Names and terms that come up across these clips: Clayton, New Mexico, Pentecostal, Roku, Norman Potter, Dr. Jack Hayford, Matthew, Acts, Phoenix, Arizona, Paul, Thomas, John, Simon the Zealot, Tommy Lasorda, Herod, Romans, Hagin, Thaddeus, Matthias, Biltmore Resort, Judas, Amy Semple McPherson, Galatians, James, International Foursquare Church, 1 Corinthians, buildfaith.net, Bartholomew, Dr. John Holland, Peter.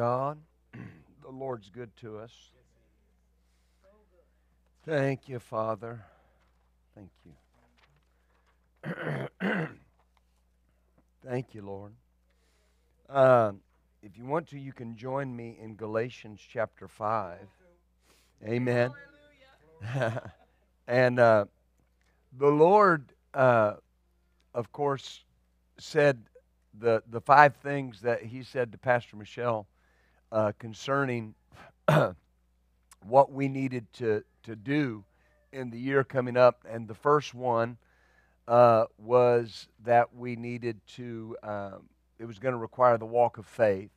God, the Lord's good to us. Thank you, Father. Thank you. Thank you, Lord. If you want to, you can join me in Galatians chapter 5. Amen. And the Lord, of course, said the five things that he said to Pastor Michelle concerning what we needed to do in the year coming up. And the first one was that we needed to, it was going to require the walk of faith.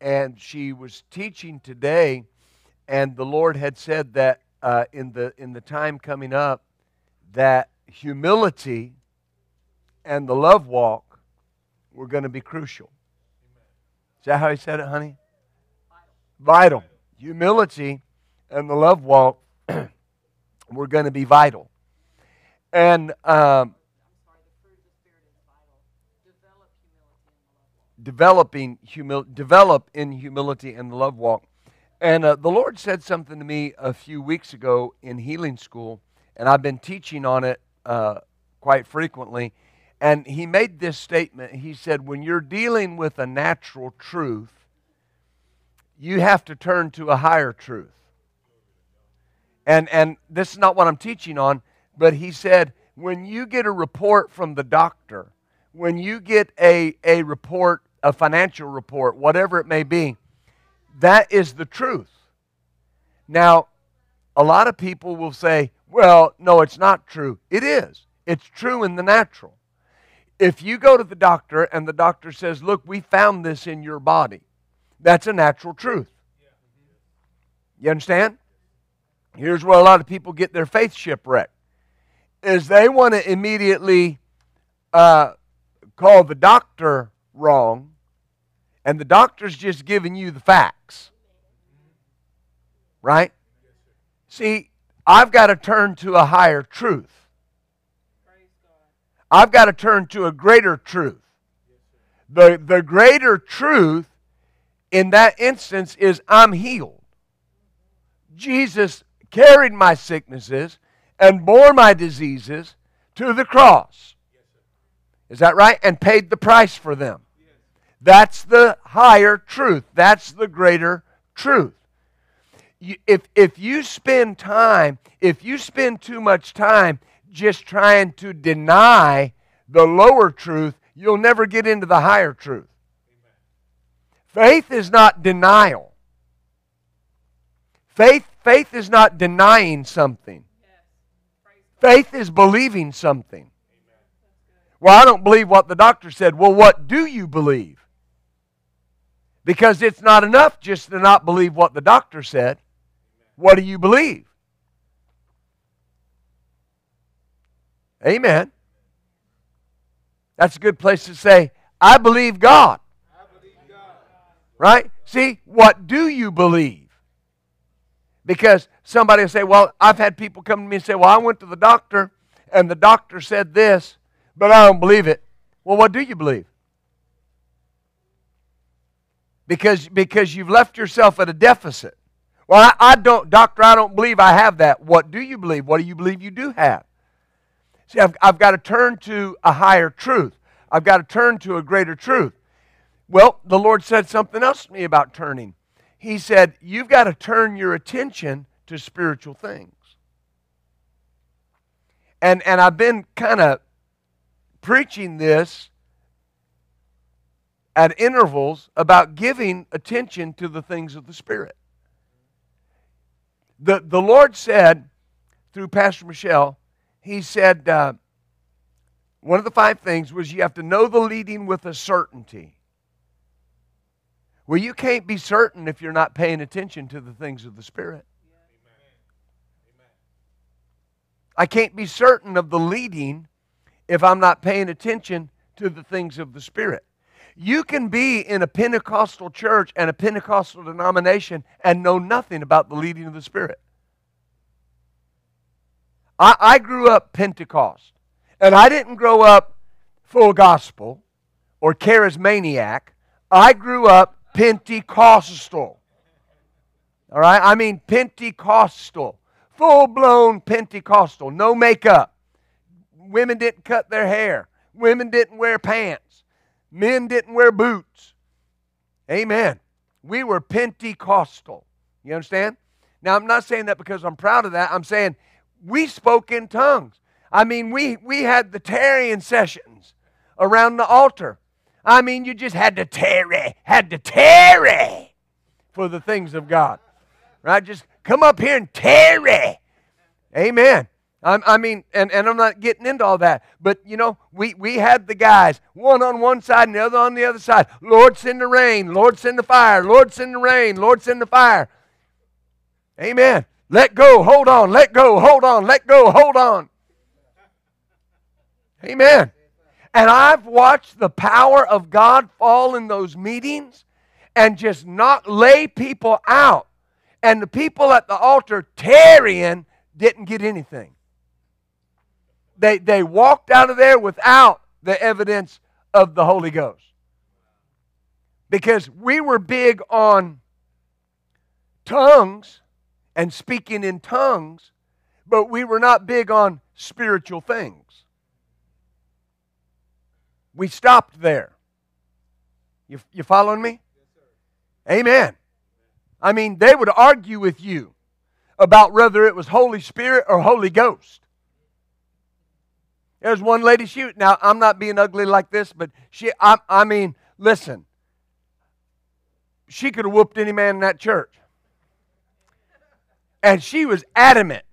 And she was teaching today, and the Lord had said that in the time coming up, that humility and the love walk were going to be crucial. Is that how he said it, honey? Vital. Humility and the love walk were going to be vital. And develop in humility and the love walk. And the Lord said something to me a few weeks ago in healing school, and I've been teaching on it quite frequently. And he made this statement. He said, when you're dealing with a natural truth, you have to turn to a higher truth. And this is not what I'm teaching on, but he said, when you get a report from the doctor, when you get a report, a financial report, whatever it may be, that is the truth. Now, a lot of people will say, well, no, it's not true. It is. It's true in the natural. If you go to the doctor and the doctor says, look, we found this in your body, that's a natural truth. You understand? Here's where a lot of people get their faith shipwrecked, is they want to immediately call the doctor wrong, and the doctor's just giving you the facts. Right? See, I've got to turn to a higher truth. I've got to turn to a greater truth. The greater truth in that instance is I'm healed. Jesus carried my sicknesses and bore my diseases to the cross. Is that right? And paid the price for them. That's the higher truth. That's the greater truth. If you spend time, if you spend too much time just trying to deny the lower truth, you'll never get into the higher truth. Faith is not denial. Faith is not denying something. Faith is believing something. Well, I don't believe what the doctor said. Well, what do you believe? Because it's not enough just to not believe what the doctor said. What do you believe? Amen. That's a good place to say, I believe God. Right? See, what do you believe? Because somebody will say, well, I've had people come to me and say, well, I went to the doctor and the doctor said this, but I don't believe it. Well, what do you believe? Because you've left yourself at a deficit. Well, I don't, doctor, I don't believe I have that. What do you believe? What do you believe you do have? See, I've got to turn to a higher truth. I've got to turn to a greater truth. Well, the Lord said something else to me about turning. He said, you've got to turn your attention to spiritual things. And I've been kind of preaching this at intervals about giving attention to the things of the Spirit. The Lord said, through Pastor Michelle, he said, one of the five things was you have to know the leading with a certainty. Well, you can't be certain if you're not paying attention to the things of the Spirit. Amen. I can't be certain of the leading if I'm not paying attention to the things of the Spirit. You can be in a Pentecostal church and a Pentecostal denomination and know nothing about the leading of the Spirit. I grew up Pentecost, and I didn't grow up full gospel or charismaniac. I grew up Pentecostal. All right? I mean Pentecostal. Full-blown Pentecostal. No makeup. Women didn't cut their hair. Women didn't wear pants. Men didn't wear boots. Amen. We were Pentecostal. You understand? Now, I'm not saying that because I'm proud of that. I'm saying we spoke in tongues. I mean, we had the tarrying sessions around the altar. I mean, you just had to tarry for the things of God. Right? Just come up here and tarry. Amen. I mean, and I'm not getting into all that. But, you know, we had the guys, one on one side and the other on the other side. Lord, send the rain. Lord, send the fire. Lord, send the rain. Lord, send the fire. Amen. Let go. Hold on. Let go. Hold on. Let go. Hold on. Amen. And I've watched the power of God fall in those meetings and just not lay people out. And the people at the altar tarrying didn't get anything. They walked out of there without the evidence of the Holy Ghost. Because we were big on tongues and speaking in tongues, but we were not big on spiritual things. We stopped there. You following me? Amen. I mean, they would argue with you about whether it was Holy Spirit or Holy Ghost. There's one lady, now I'm not being ugly like this, but I mean, listen, she could have whooped any man in that church. And she was adamant.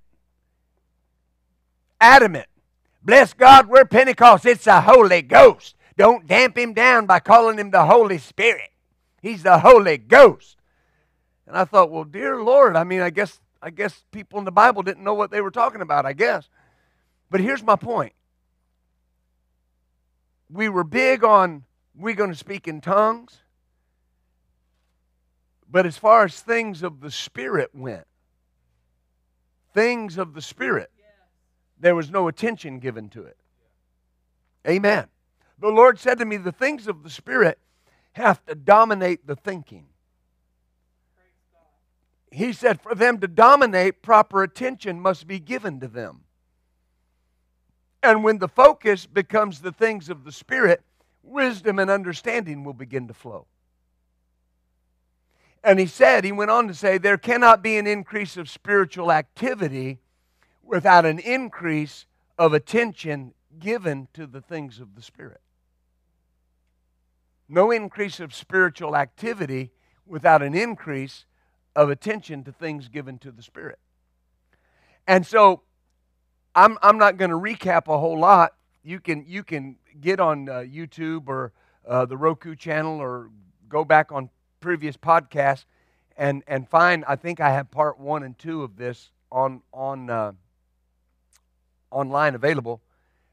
Adamant. Bless God, we're Pentecost. It's the Holy Ghost. Don't damp him down by calling him the Holy Spirit. He's the Holy Ghost. And I thought, well, dear Lord, I mean, I guess people in the Bible didn't know what they were talking about, I guess. But here's my point. We were big on we're going to speak in tongues. But as far as things of the Spirit went, things of the Spirit, there was no attention given to it. Amen. The Lord said to me, the things of the Spirit have to dominate the thinking. He said for them to dominate, proper attention must be given to them. And when the focus becomes the things of the Spirit, wisdom and understanding will begin to flow. And he went on to say, there cannot be an increase of spiritual activity without an increase of attention given to the things of the Spirit. No increase of spiritual activity without an increase of attention to things given to the Spirit. And so, I'm not going to recap a whole lot. You can get on YouTube or the Roku channel or go back on previous podcasts and find. I think I have part 1 and 2 of this on online available.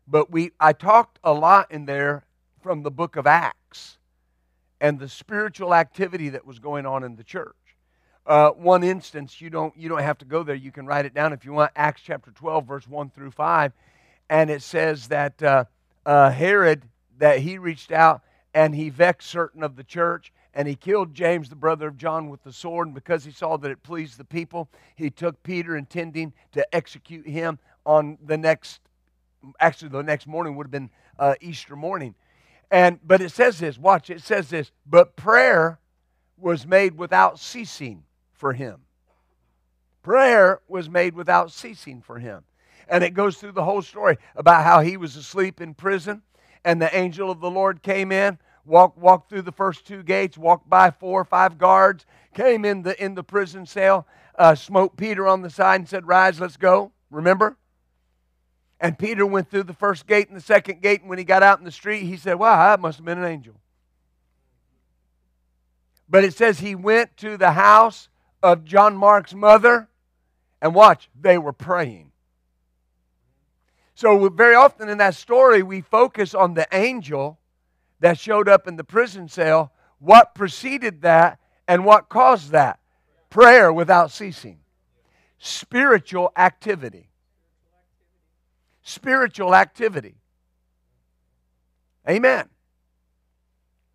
But I talked a lot in there from the book of Acts and the spiritual activity that was going on in the church. One instance, you don't have to go there. You can write it down if you want. Acts chapter 12, verse 1 through 5. And it says that Herod, that he reached out and he vexed certain of the church. And he killed James, the brother of John, with the sword. And because he saw that it pleased the people, he took Peter, intending to execute him on the next morning. Would have been Easter morning. But it says this. Watch, it says this. But prayer was made without ceasing for him. Prayer was made without ceasing for him. And it goes through the whole story about how he was asleep in prison and the angel of the Lord came in, walked through the first 2 gates, walked by 4 or 5 guards, came in the prison cell, smote Peter on the side and said, "Rise, let's go." Remember? And Peter went through the first gate and the second gate, and when he got out in the street, he said, "Wow, that must have been an angel." But it says he went to the house of John Mark's mother. And watch, they were praying. So very often in that story, we focus on the angel that showed up in the prison cell. What preceded that and what caused that? Prayer without ceasing. Spiritual activity. Spiritual activity. Amen.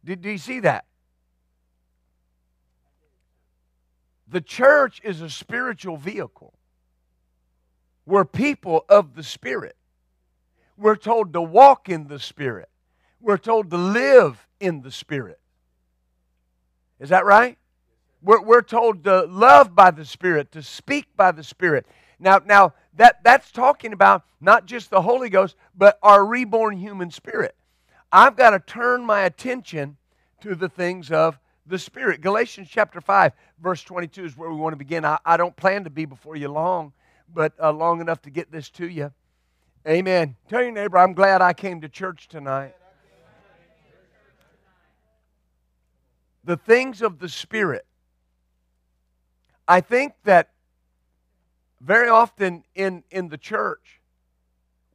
Do you see that? The church is a spiritual vehicle. We're people of the Spirit. We're told to walk in the Spirit. We're told to live in the Spirit. Is that right? We're told to love by the Spirit, to speak by the Spirit. Now that's talking about not just the Holy Ghost, but our reborn human spirit. I've got to turn my attention to the things of the Spirit. Galatians chapter 5, verse 22 is where we want to begin. I don't plan to be before you long, but long enough to get this to you. Amen. Tell your neighbor, I'm glad I came to church tonight. The things of the Spirit. I think that very often in the church,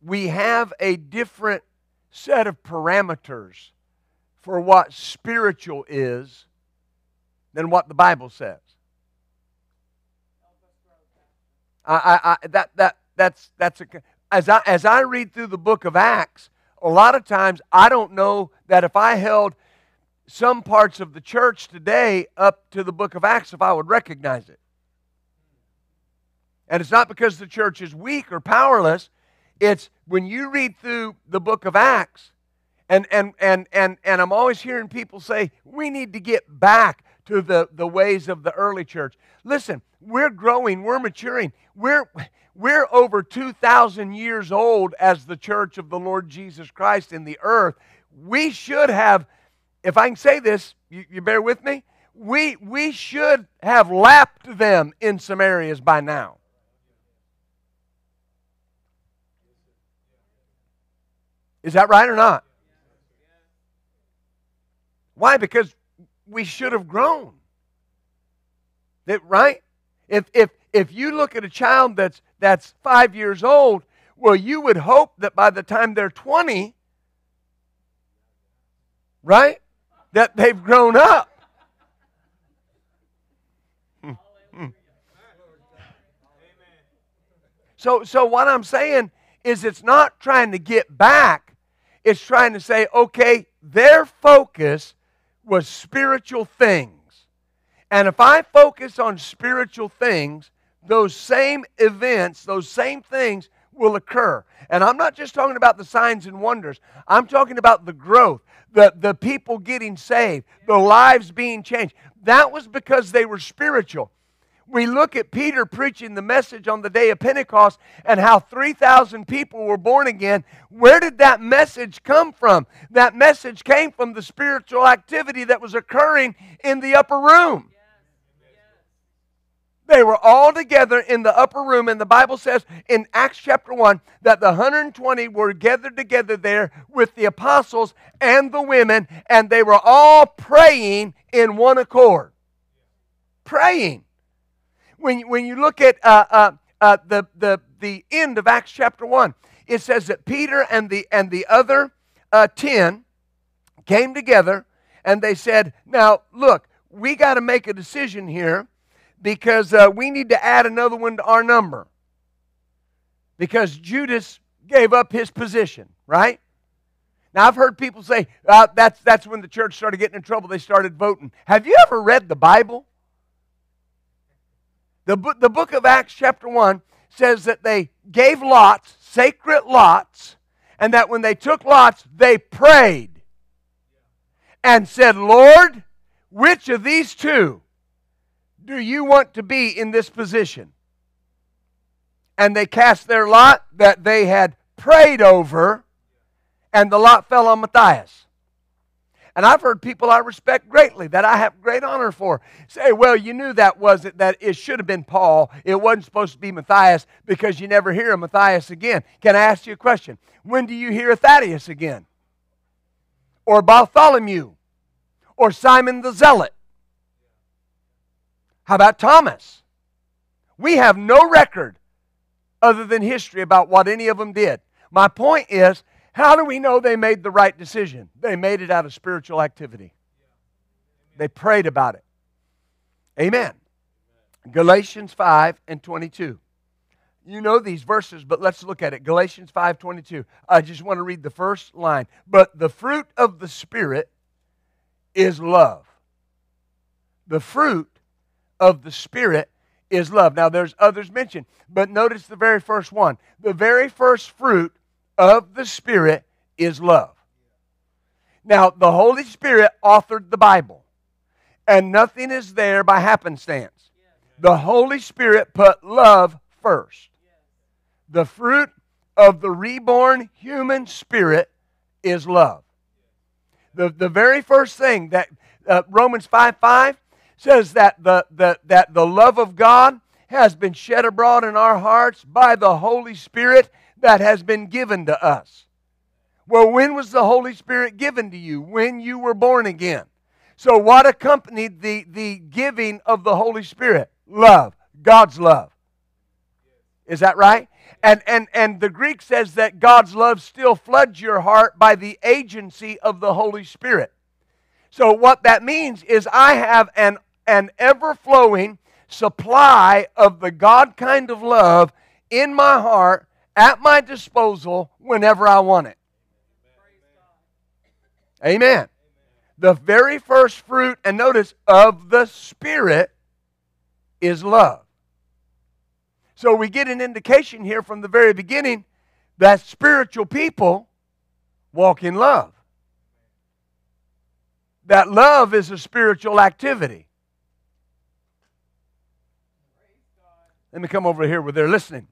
we have a different set of parameters for what spiritual is than what the Bible says. As I read through the book of Acts, a lot of times I don't know that if I held some parts of the church today up to the book of Acts, if I would recognize it. And it's not because the church is weak or powerless. It's when you read through the book of Acts, and I'm always hearing people say, we need to get back to the ways of the early church. Listen, we're growing, we're maturing. We're over 2,000 years old as the church of the Lord Jesus Christ in the earth. We should have, if I can say this, you bear with me, we should have lapped them in some areas by now. Is that right or not? Why? Because we should have grown. Right? If you look at a child that's 5 years old, well, you would hope that by the time they're 20, right, that they've grown up. So what I'm saying is it's not trying to get back. It's trying to say, okay, their focus was spiritual things. And if I focus on spiritual things, those same events, those same things will occur. And I'm not just talking about the signs and wonders. I'm talking about the growth, the people getting saved, the lives being changed. That was because they were spiritual. We look at Peter preaching the message on the day of Pentecost and how 3,000 people were born again. Where did that message come from? That message came from the spiritual activity that was occurring in the upper room. They were all together in the upper room, and the Bible says in Acts chapter 1 that the 120 were gathered together there with the apostles and the women, and they were all praying in one accord. Praying. When you look at the end of Acts chapter 1, it says that Peter and the other 10 came together, and they said, now, look, we got to make a decision here, because we need to add another one to our number. Because Judas gave up his position, right? Now, I've heard people say, that's when the church started getting in trouble. They started voting. Have you ever read the Bible? The book of Acts chapter 1 says that they gave lots, sacred lots, and that when they took lots, they prayed and said, Lord, which of these two do you want to be in this position? And they cast their lot that they had prayed over, and the lot fell on Matthias. And I've heard people I respect greatly, that I have great honor for, say, well, you knew that wasn't, that it should have been Paul. It wasn't supposed to be Matthias, because you never hear a Matthias again. Can I ask you a question? When do you hear a Thaddeus again? Or Bartholomew? Or Simon the Zealot? How about Thomas? We have no record other than history about what any of them did. My point is, how do we know they made the right decision? They made it out of spiritual activity. They prayed about it. Amen. Galatians 5 and 22. You know these verses, but let's look at it. Galatians 5, 22. I just want to read the first line. But the fruit of the Spirit is love. The fruit of the Spirit is love. Now, there's others mentioned, but notice the very first one. The very first fruit of the Spirit is love. Now, the Holy Spirit authored the Bible, and nothing is there by happenstance. The Holy Spirit put love first. The fruit of the reborn human spirit is love. The very first thing that Romans 5:5 says that the love of God has been shed abroad in our hearts by the Holy Spirit that has been given to us. Well, when was the Holy Spirit given to you? When you were born again. So what accompanied the giving of the Holy Spirit? Love. God's love. Is that right? And the Greek says that God's love still floods your heart by the agency of the Holy Spirit. So what that means is I have an ever-flowing supply of the God kind of love in my heart at my disposal whenever I want it. Amen. The very first fruit, and notice, of the Spirit is love. So we get an indication here from the very beginning that spiritual people walk in love. That love is a spiritual activity. Let me come over here where they're listening.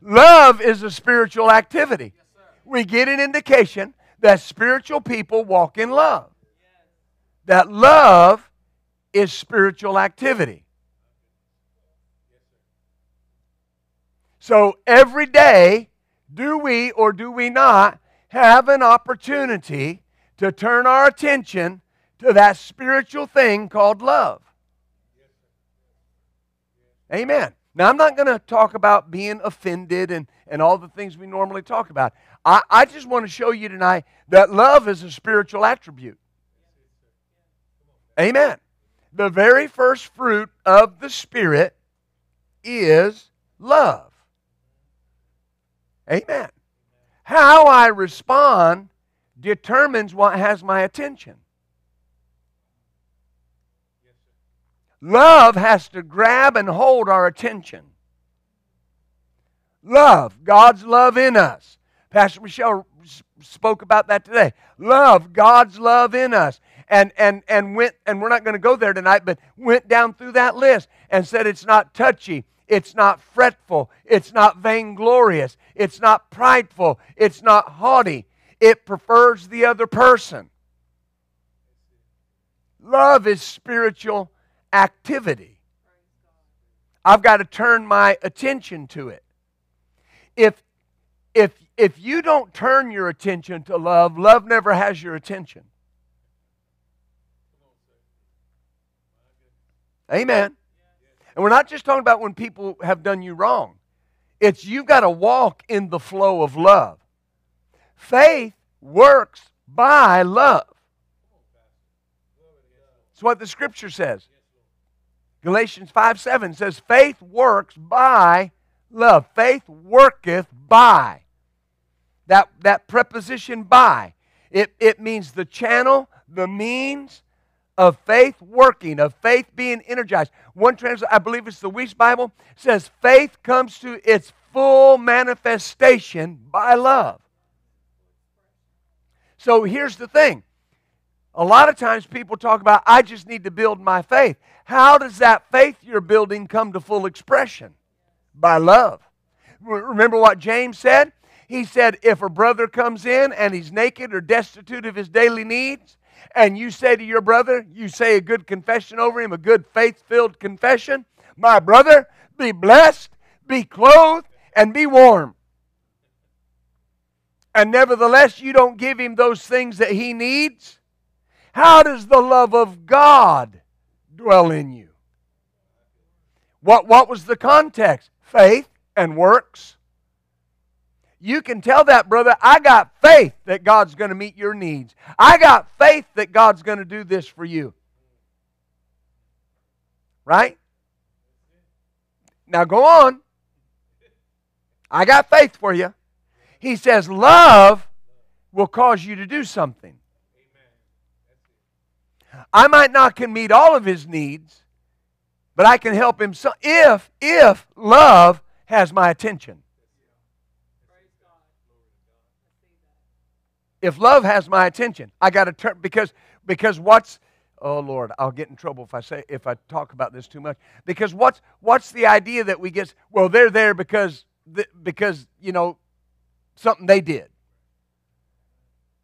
Love is a spiritual activity. We get an indication that spiritual people walk in love. That love is spiritual activity. So every day, do we or do we not have an opportunity to turn our attention to that spiritual thing called love? Amen. Now, I'm not going to talk about being offended and all the things we normally talk about. I just want to show you tonight that love is a spiritual attribute. Amen. The very first fruit of the Spirit is love. Amen. How I respond determines what has my attention. Love has to grab and hold our attention. Love, God's love in us. Pastor Michelle spoke about that today. Love, God's love in us. And we're not going to go there tonight, but went down through that list and said it's not touchy. It's not fretful. It's not vainglorious. It's not prideful. It's not haughty. It prefers the other person. Love is spiritual activity. I've got to turn my attention to it. If you don't turn your attention to love, love never has your attention. Amen. And we're not just talking about when people have done you wrong. It's you've got to walk in the flow of love. Faith works by love. That's what the Scripture says. Galatians 5:7 says, faith works by love. Faith worketh by. That preposition by. It means the channel, the means of faith working, of faith being energized. One translation, I believe it's the Weiss Bible, says faith comes to its full manifestation by love. So here's the thing. A lot of times people talk about, I just need to build my faith. How does that faith you're building come to full expression? By love. Remember what James said? He said, if a brother comes in and he's naked or destitute of his daily needs, and you say to your brother, you say a good confession over him, a good faith-filled confession, my brother, be blessed, be clothed, and be warm. And nevertheless, you don't give him those things that he needs. How does the love of God dwell in you? What was the context? Faith and works. You can tell that, brother, I got faith that God's going to meet your needs. I got faith that God's going to do this for you. Right? Now go on. I got faith for you. He says love will cause you to do something. I might not can meet all of his needs, But I can help him so if love has my attention. If love has my attention, I got to turn because what's oh Lord, I'll get in trouble if I talk about this too much. Because what's the idea that we get? Well, they're there because you know something they did.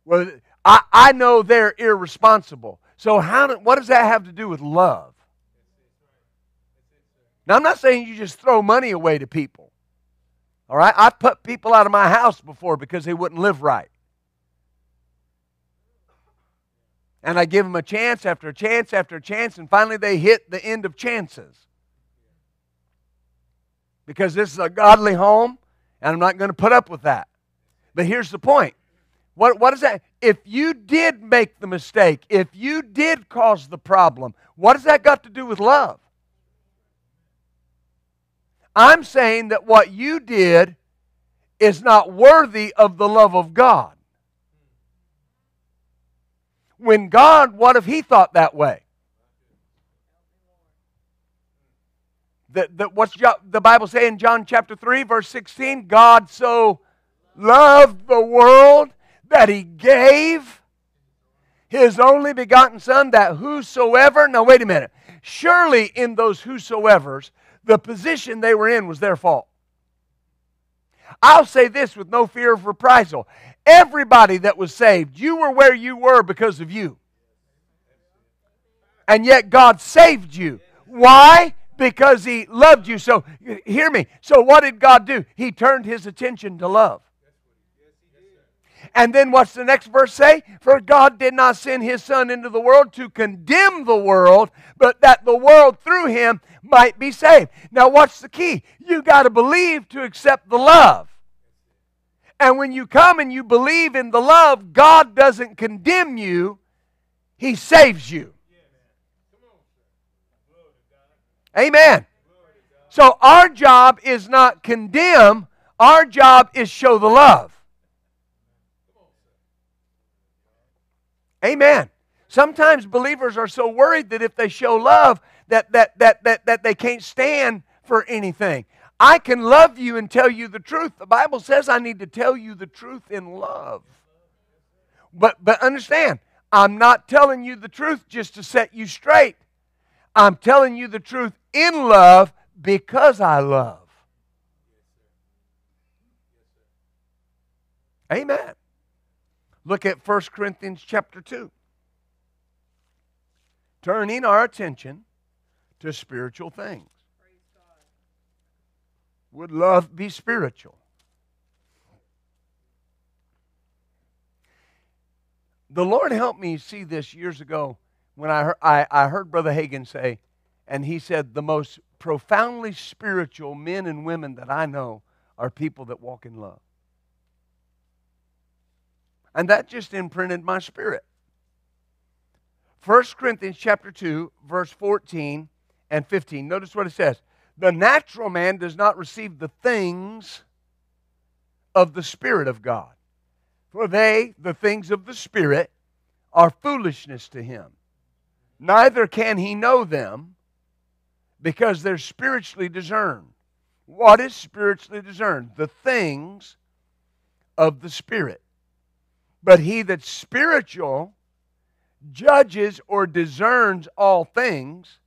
Well, I know they're irresponsible. So what does that have to do with love? Now, I'm not saying you just throw money away to people. All right? I've put people out of my house before because they wouldn't live right. And I give them a chance after a chance after a chance, and finally they hit the end of chances. Because this is a godly home, and I'm not going to put up with that. But here's the point. What is that? If you did make the mistake, if you did cause the problem, what has that got to do with love? I'm saying that what you did is not worthy of the love of God. When God, what if He thought that way? What's the Bible say in John chapter 3, verse 16? God so loved the world that He gave His only begotten Son, that whosoever... Now, wait a minute. Surely in those whosoevers, the position they were in was their fault. I'll say this with no fear of reprisal. Everybody that was saved, you were where you were because of you. And yet God saved you. Why? Because He loved you. So, hear me. So what did God do? He turned His attention to love. And then what's the next verse say? For God did not send His Son into the world to condemn the world, but that the world through Him might be saved. Now what's the key? You got to believe to accept the love. And when you come and you believe in the love, God doesn't condemn you. He saves you. Amen. So our job is not condemn. Our job is show the love. Amen. Sometimes believers are so worried that if they show love that they can't stand for anything. I can love you and tell you the truth. The Bible says I need to tell you the truth in love. But understand, I'm not telling you the truth just to set you straight. I'm telling you the truth in love because I love. Amen. Look at 1 Corinthians chapter 2. Turning our attention to spiritual things. Would love be spiritual? The Lord helped me see this years ago when I heard Brother Hagin say, and he said, the most profoundly spiritual men and women that I know are people that walk in love. And that just imprinted my spirit. 1 Corinthians chapter 2, verse 14 and 15. Notice what it says. The natural man does not receive the things of the Spirit of God. For they, the things of the Spirit, are foolishness to him. Neither can he know them because they're spiritually discerned. What is spiritually discerned? The things of the Spirit. But he that's spiritual judges or discerns all things,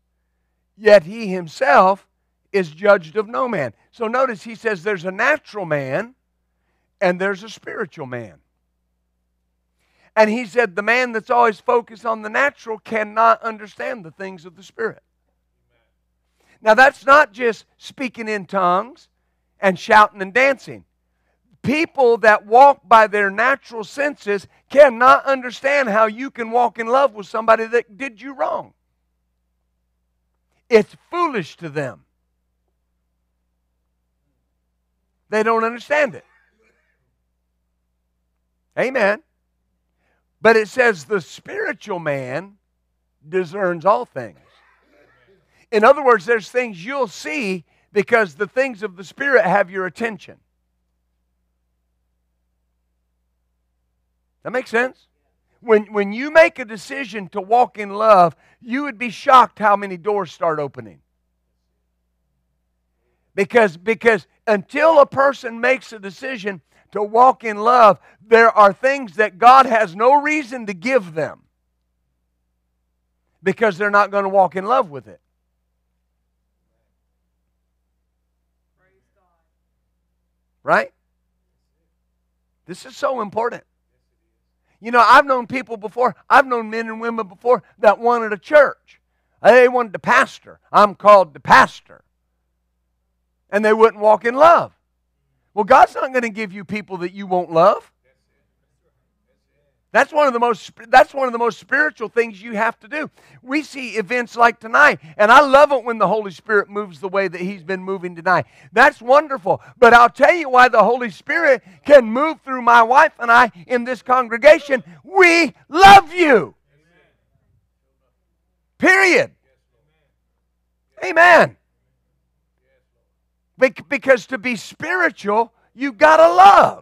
yet he himself is judged of no man. So notice he says there's a natural man and there's a spiritual man. And he said the man that's always focused on the natural cannot understand the things of the Spirit. Now that's not just speaking in tongues and shouting and dancing. People that walk by their natural senses cannot understand how you can walk in love with somebody that did you wrong. It's foolish to them. They don't understand it. Amen. But it says the spiritual man discerns all things. In other words, there's things you'll see because the things of the Spirit have your attention. That makes sense? When you make a decision to walk in love, you would be shocked how many doors start opening. Because until a person makes a decision to walk in love, there are things that God has no reason to give them because they're not going to walk in love with it. Right? This is so important. You know, I've known people before, I've known men and women before that wanted a church. They wanted to pastor. I'm called to pastor. And they wouldn't walk in love. Well, God's not going to give you people that you won't love. That's one of the most spiritual things you have to do. We see events like tonight, and I love it when the Holy Spirit moves the way that He's been moving tonight. That's wonderful. But I'll tell you why the Holy Spirit can move through my wife and I in this congregation. We love you. Period. Amen. Because to be spiritual, you've got to love.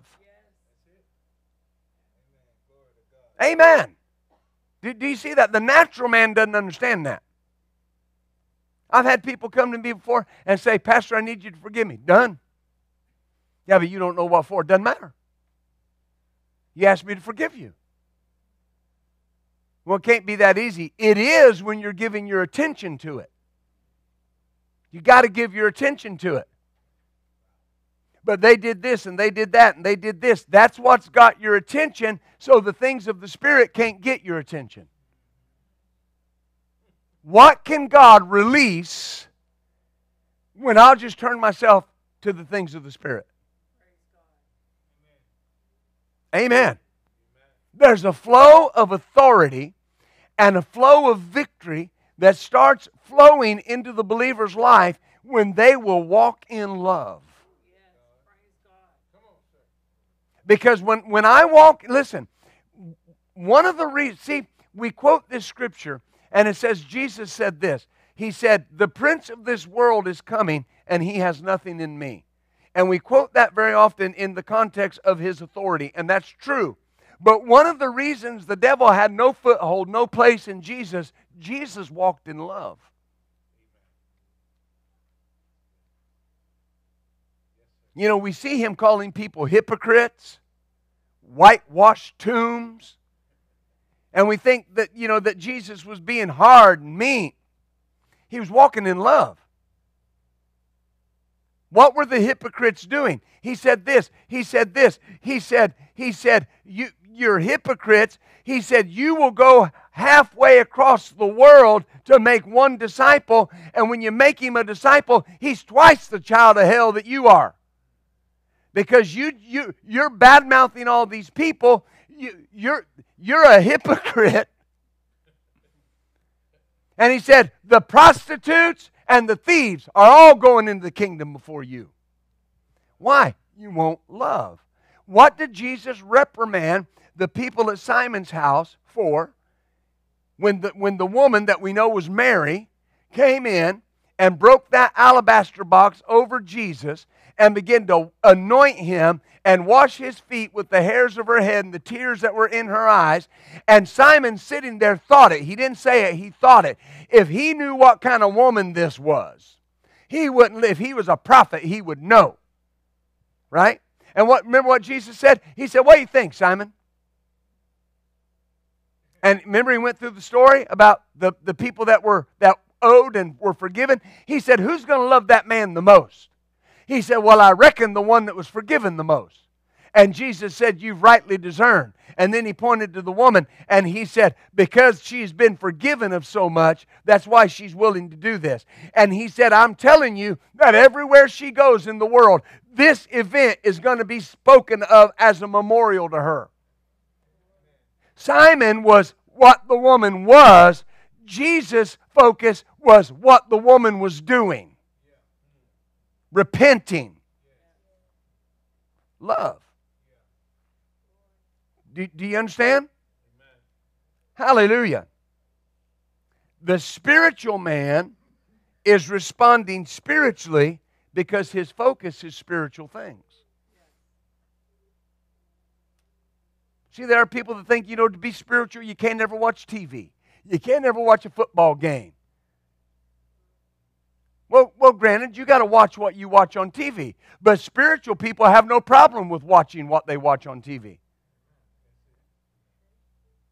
Amen. Do you see that? The natural man doesn't understand that. I've had people come to me before and say, Pastor, I need you to forgive me. Done. Yeah, but you don't know what for. Doesn't matter. You asked me to forgive you. Well, it can't be that easy. It is when you're giving your attention to it. You got to give your attention to it. But they did this, and they did that, and they did this. That's what's got your attention, so the things of the Spirit can't get your attention. What can God release when I'll just turn myself to the things of the Spirit? Amen. There's a flow of authority and a flow of victory that starts flowing into the believer's life when they will walk in love. Because when I walk, listen, one of the reasons, see, we quote this scripture, and it says, Jesus said this. He said, the prince of this world is coming, and he has nothing in me. And we quote that very often in the context of his authority, and that's true. But one of the reasons the devil had no foothold, no place in Jesus, Jesus walked in love. You know, we see him calling people hypocrites, whitewashed tombs, and we think that, you know, that Jesus was being hard and mean. He was walking in love. What were the hypocrites doing? He said this, he said this, he said, you're hypocrites. He said, you will go halfway across the world to make one disciple, and when you make him a disciple, he's twice the child of hell that you are. Because you're bad-mouthing all these people. You're a hypocrite. And he said, the prostitutes and the thieves are all going into the kingdom before you. Why? You won't love. What did Jesus reprimand the people at Simon's house for when the woman that we know was Mary came in and broke that alabaster box over Jesus and began to anoint him and wash his feet with the hairs of her head and the tears that were in her eyes? And Simon sitting there thought it. He didn't say it. He thought it. If he knew what kind of woman this was, he wouldn't live. If he was a prophet, he would know. Right? And remember what Jesus said? He said, what do you think, Simon? And remember he went through the story about the people that owed and were forgiven. He said, who's going to love that man the most? He said, well, I reckon the one that was forgiven the most. And Jesus said, you've rightly discerned. And then he pointed to the woman, and he said, because she's been forgiven of so much, that's why she's willing to do this. And he said, I'm telling you that everywhere she goes in the world, this event is going to be spoken of as a memorial to her. Simon was what the woman was. Jesus' focus was what the woman was doing. Repenting. Love. Do you understand? Amen. Hallelujah. The spiritual man is responding spiritually because his focus is spiritual things. See, there are people that think, you know, to be spiritual, you can't ever watch TV. You can't ever watch a football game. Well, granted, you got to watch what you watch on TV. But spiritual people have no problem with watching what they watch on TV.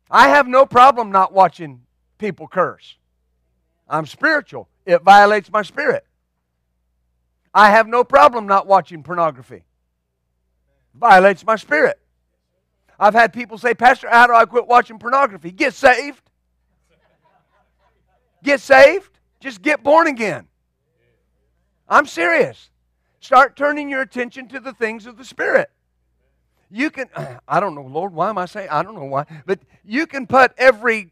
I have no problem not watching people curse. I'm spiritual. It violates my spirit. I have no problem not watching pornography. It violates my spirit. I've had people say, Pastor, how do I quit watching pornography? Get saved. Get saved. Just get born again. I'm serious. Start turning your attention to the things of the Spirit. You can, I don't know, Lord, why am I saying, I don't know why, but you can put every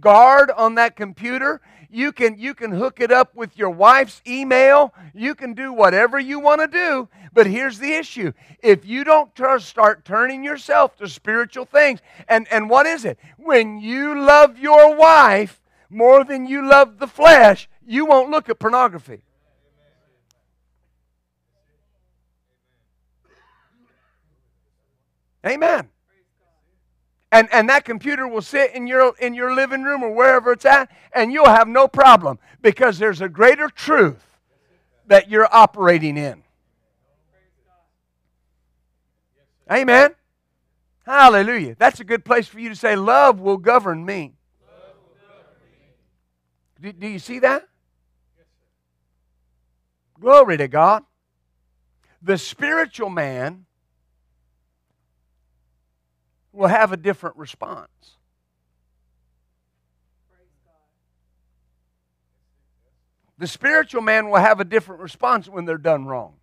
guard on that computer. You can hook it up with your wife's email. You can do whatever you want to do. But here's the issue. If you don't start turning yourself to spiritual things, and what is it? When you love your wife more than you love the flesh, you won't look at pornography. Amen. And that computer will sit in your living room or wherever it's at, and you'll have no problem because there's a greater truth that you're operating in. Amen. Hallelujah. That's a good place for you to say, love will govern me. Do you see that? Glory to God. The spiritual man will have a different response. The spiritual man will have a different response when they're done wrong.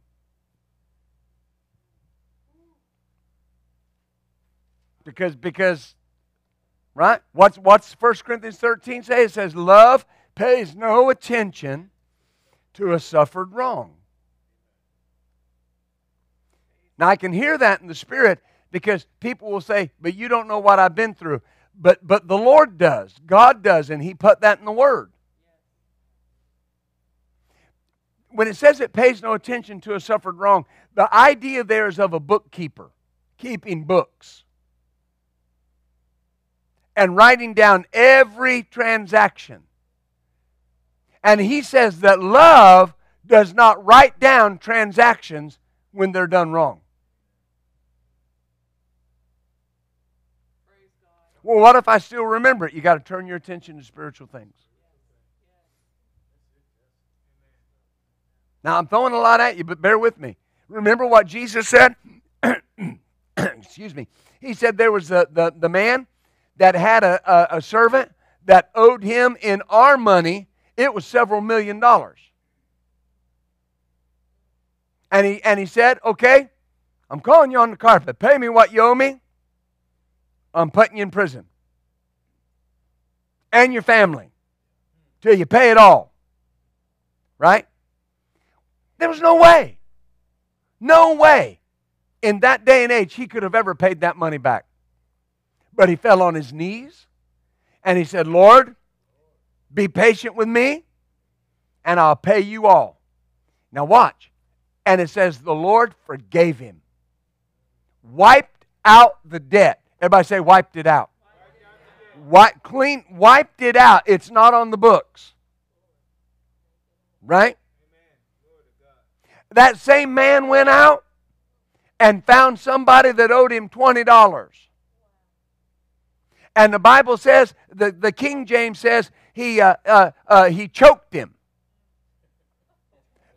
Because right? What's 1 Corinthians 13 say? It says, love pays no attention to a suffered wrong. Now I can hear that in the Spirit, because people will say, but you don't know what I've been through. But the Lord does. God does, and He put that in the Word. When it says it pays no attention to a suffered wrong, the idea there is of a bookkeeper, keeping books, and writing down every transaction. And He says that love does not write down transactions when they're done wrong. Well, what if I still remember it? You've got to turn your attention to spiritual things. Now, I'm throwing a lot at you, but bear with me. Remember what Jesus said? Excuse me. He said there was the man that had a servant that owed him in our money. It was several million dollars. And he said, okay, I'm calling you on the carpet. Pay me what you owe me. I'm putting you in prison. And your family. Till you pay it all. Right? There was no way. No way. In that day and age, he could have ever paid that money back. But he fell on his knees. And he said, Lord, be patient with me. And I'll pay you all. Now watch. And it says, the Lord forgave him. Wiped out the debt. Everybody say, wiped it out. Wiped it out. It's not on the books. Right? That same man went out and found somebody that owed him $20. And the Bible says, the King James says, he choked him.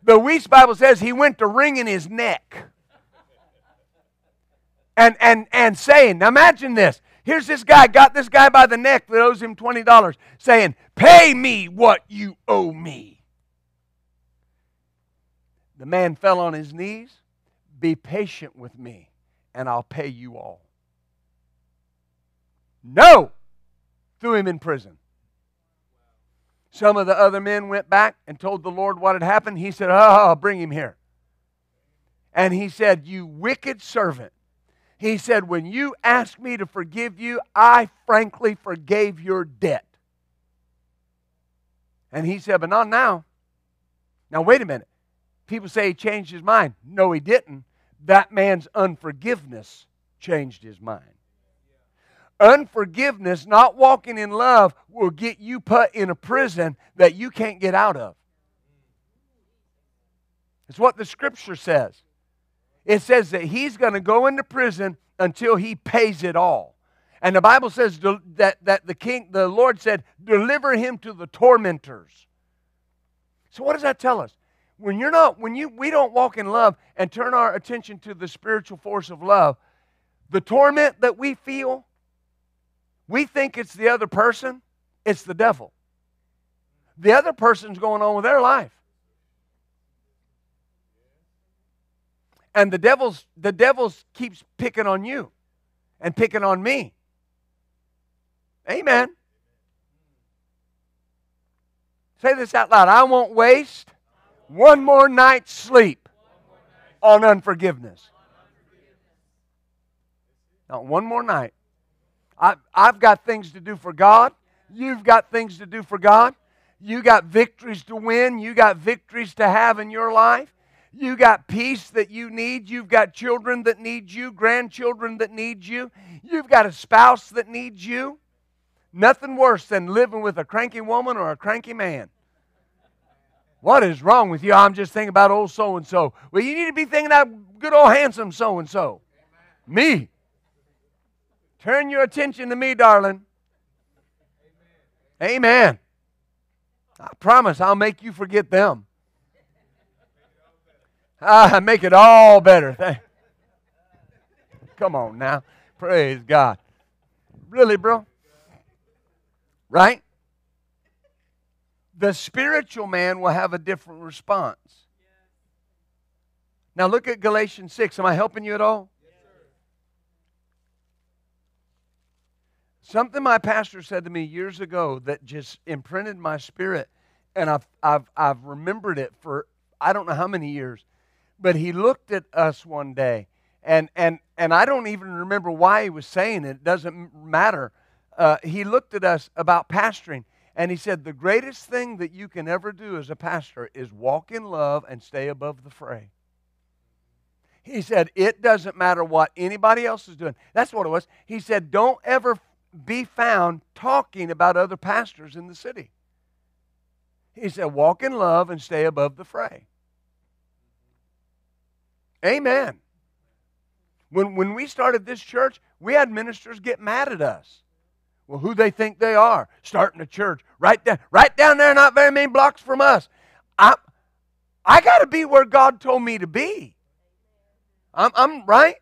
The Weiss Bible says he went to wringing his neck. And saying, now imagine this. Here's this guy, got this guy by the neck that owes him $20, saying, pay me what you owe me. The man fell on his knees. Be patient with me, and I'll pay you all. No! Threw him in prison. Some of the other men went back and told the Lord what had happened. He said, oh, bring him here. And He said, you wicked servant. He said, when you asked me to forgive you, I frankly forgave your debt. And He said, but not now. Now, wait a minute. People say He changed His mind. No, He didn't. That man's unforgiveness changed his mind. Unforgiveness, not walking in love, will get you put in a prison that you can't get out of. It's what the Scripture says. It says that he's going to go into prison until he pays it all. And the Bible says that the Lord said, deliver him to the tormentors. So what does that tell us? When we don't walk in love and turn our attention to the spiritual force of love, the torment that we feel, we think it's the other person, it's the devil. The other person's going on with their life. And the devil's keeps picking on you and picking on me. Amen. Say this out loud. I won't waste one more night's sleep on unforgiveness. Not one more night. I've got things to do for God. You've got things to do for God. You got victories to win. You got victories to have in your life. You got peace that you need. You've got children that need you, grandchildren that need you. You've got a spouse that needs you. Nothing worse than living with a cranky woman or a cranky man. What is wrong with you? I'm just thinking about old so-and-so. Well, you need to be thinking about good old handsome so-and-so. Me. Turn your attention to me, darling. Amen. I promise I'll make you forget them. I make it all better. Come on now. Praise God. Really, bro? Right? The spiritual man will have a different response. Now look at Galatians 6. Am I helping you at all? Something my pastor said to me years ago that just imprinted my spirit, and I've remembered it for I don't know how many years. But he looked at us one day, and I don't even remember why he was saying it. It doesn't matter. He looked at us about pastoring, and he said, the greatest thing that you can ever do as a pastor is walk in love and stay above the fray. He said, it doesn't matter what anybody else is doing. That's what it was. He said, don't ever be found talking about other pastors in the city. He said, walk in love and stay above the fray. Amen. When we started this church, we had ministers get mad at us. Well, who they think they are, starting a church right down there, not very many blocks from us. I got to be where God told me to be. I'm right.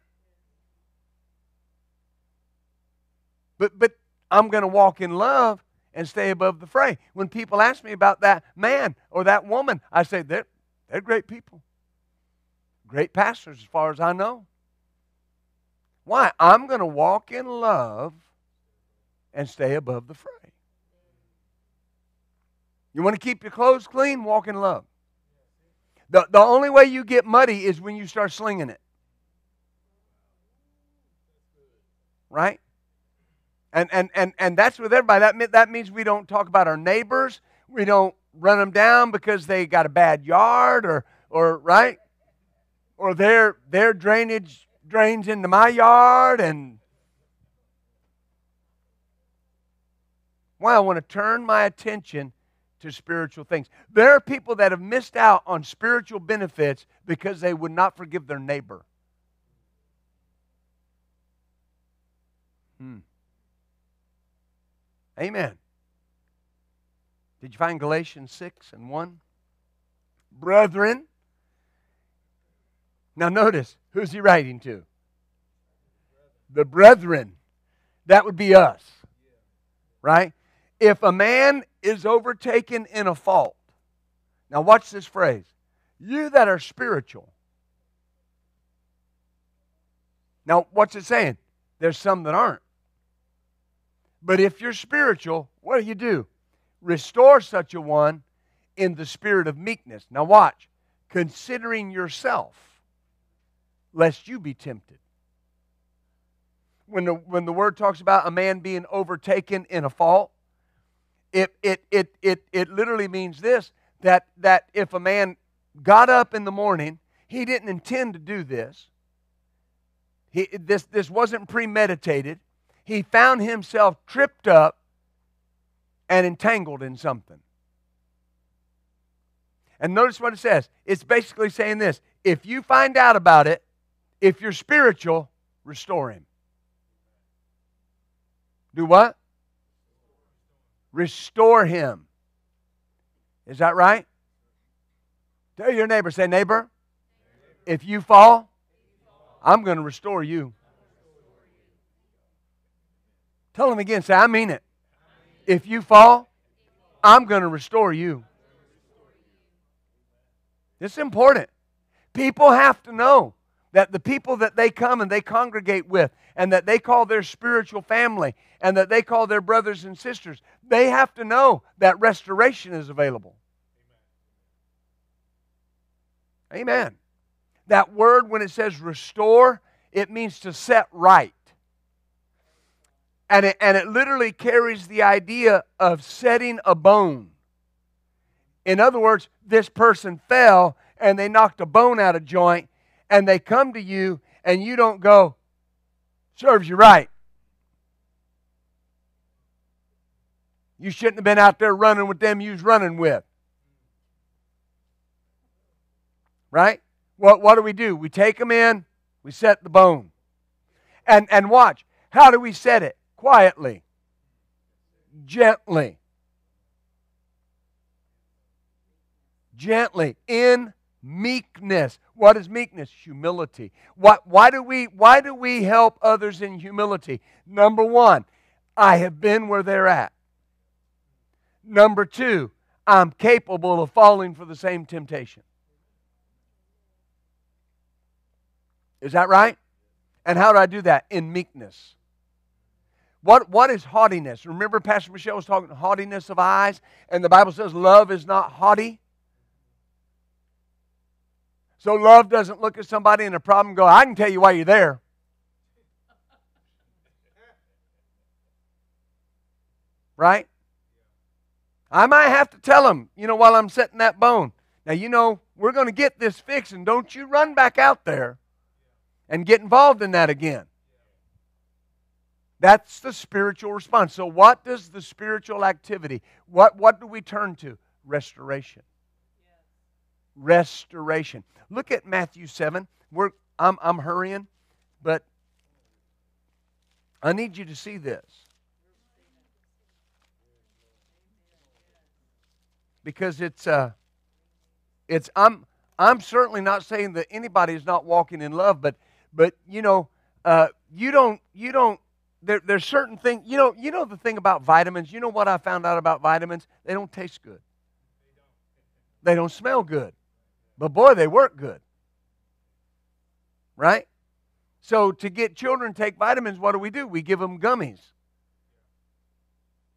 But I'm going to walk in love and stay above the fray. When people ask me about that man or that woman, I say they're great people. Great pastors as far as I know. Why? I'm going to walk in love and stay above the fray. You want to keep your clothes clean? Walk in love. The only way you get muddy is when you start slinging it. Right? And that's with everybody. That means we don't talk about our neighbors. We don't run them down because they got a bad yard or right? Or their drainage drains into my yard. And why I want to turn my attention to spiritual things. There are people that have missed out on spiritual benefits because they would not forgive their neighbor. Amen. Did you find Galatians 6:1? Brethren. Now notice, who's he writing to? The brethren. That would be us. Right? If a man is overtaken in a fault. Now watch this phrase. You that are spiritual. Now what's it saying? There's some that aren't. But if you're spiritual, what do? Restore such a one in the spirit of meekness. Now watch. Considering yourself. Lest you be tempted. When the word talks about a man being overtaken in a fault, it literally means this, that if a man got up in the morning, he didn't intend to do this. This wasn't premeditated. He found himself tripped up and entangled in something. And notice what it says. It's basically saying this. If you find out about it, if you're spiritual, restore him. Do what? Restore him. Is that right? Tell your neighbor, say, neighbor, if you fall, I'm going to restore you. Tell him again, say, I mean it. If you fall, I'm going to restore you. It's important. People have to know that the people that they come and they congregate with and that they call their spiritual family and that they call their brothers and sisters, they have to know that restoration is available. Amen. That word, when it says restore, it means to set right. And it literally carries the idea of setting a bone. In other words, this person fell and they knocked a bone out of joint and they come to you and you don't go, serves you right. You shouldn't have been out there running with them you was running with. Right? What do? We take them in, we set the bone. And watch, how do we set it? Quietly, gently, in meekness. What is meekness? Humility. Why do we help others in humility? Number one, I have been where they're at. Number two, I'm capable of falling for the same temptation. Is that right? And how do I do that? In meekness. What is haughtiness? Remember Pastor Michelle was talking haughtiness of eyes, and the Bible says love is not haughty. So love doesn't look at somebody in a problem and go, I can tell you why you're there. Right? I might have to tell them, while I'm setting that bone. Now, we're going to get this fixed, and don't you run back out there and get involved in that again. That's the spiritual response. So what does the spiritual activity, what do we turn to? Restoration. Yeah. Restoration. Look at Matthew 7. I'm hurrying, but I need you to see this. Because I'm certainly not saying that anybody is not walking in love, but you don't There's certain things, you know the thing about vitamins. You know what I found out about vitamins? They don't taste good. They don't smell good. But boy, they work good. Right? So to get children to take vitamins, what do? We give them gummies.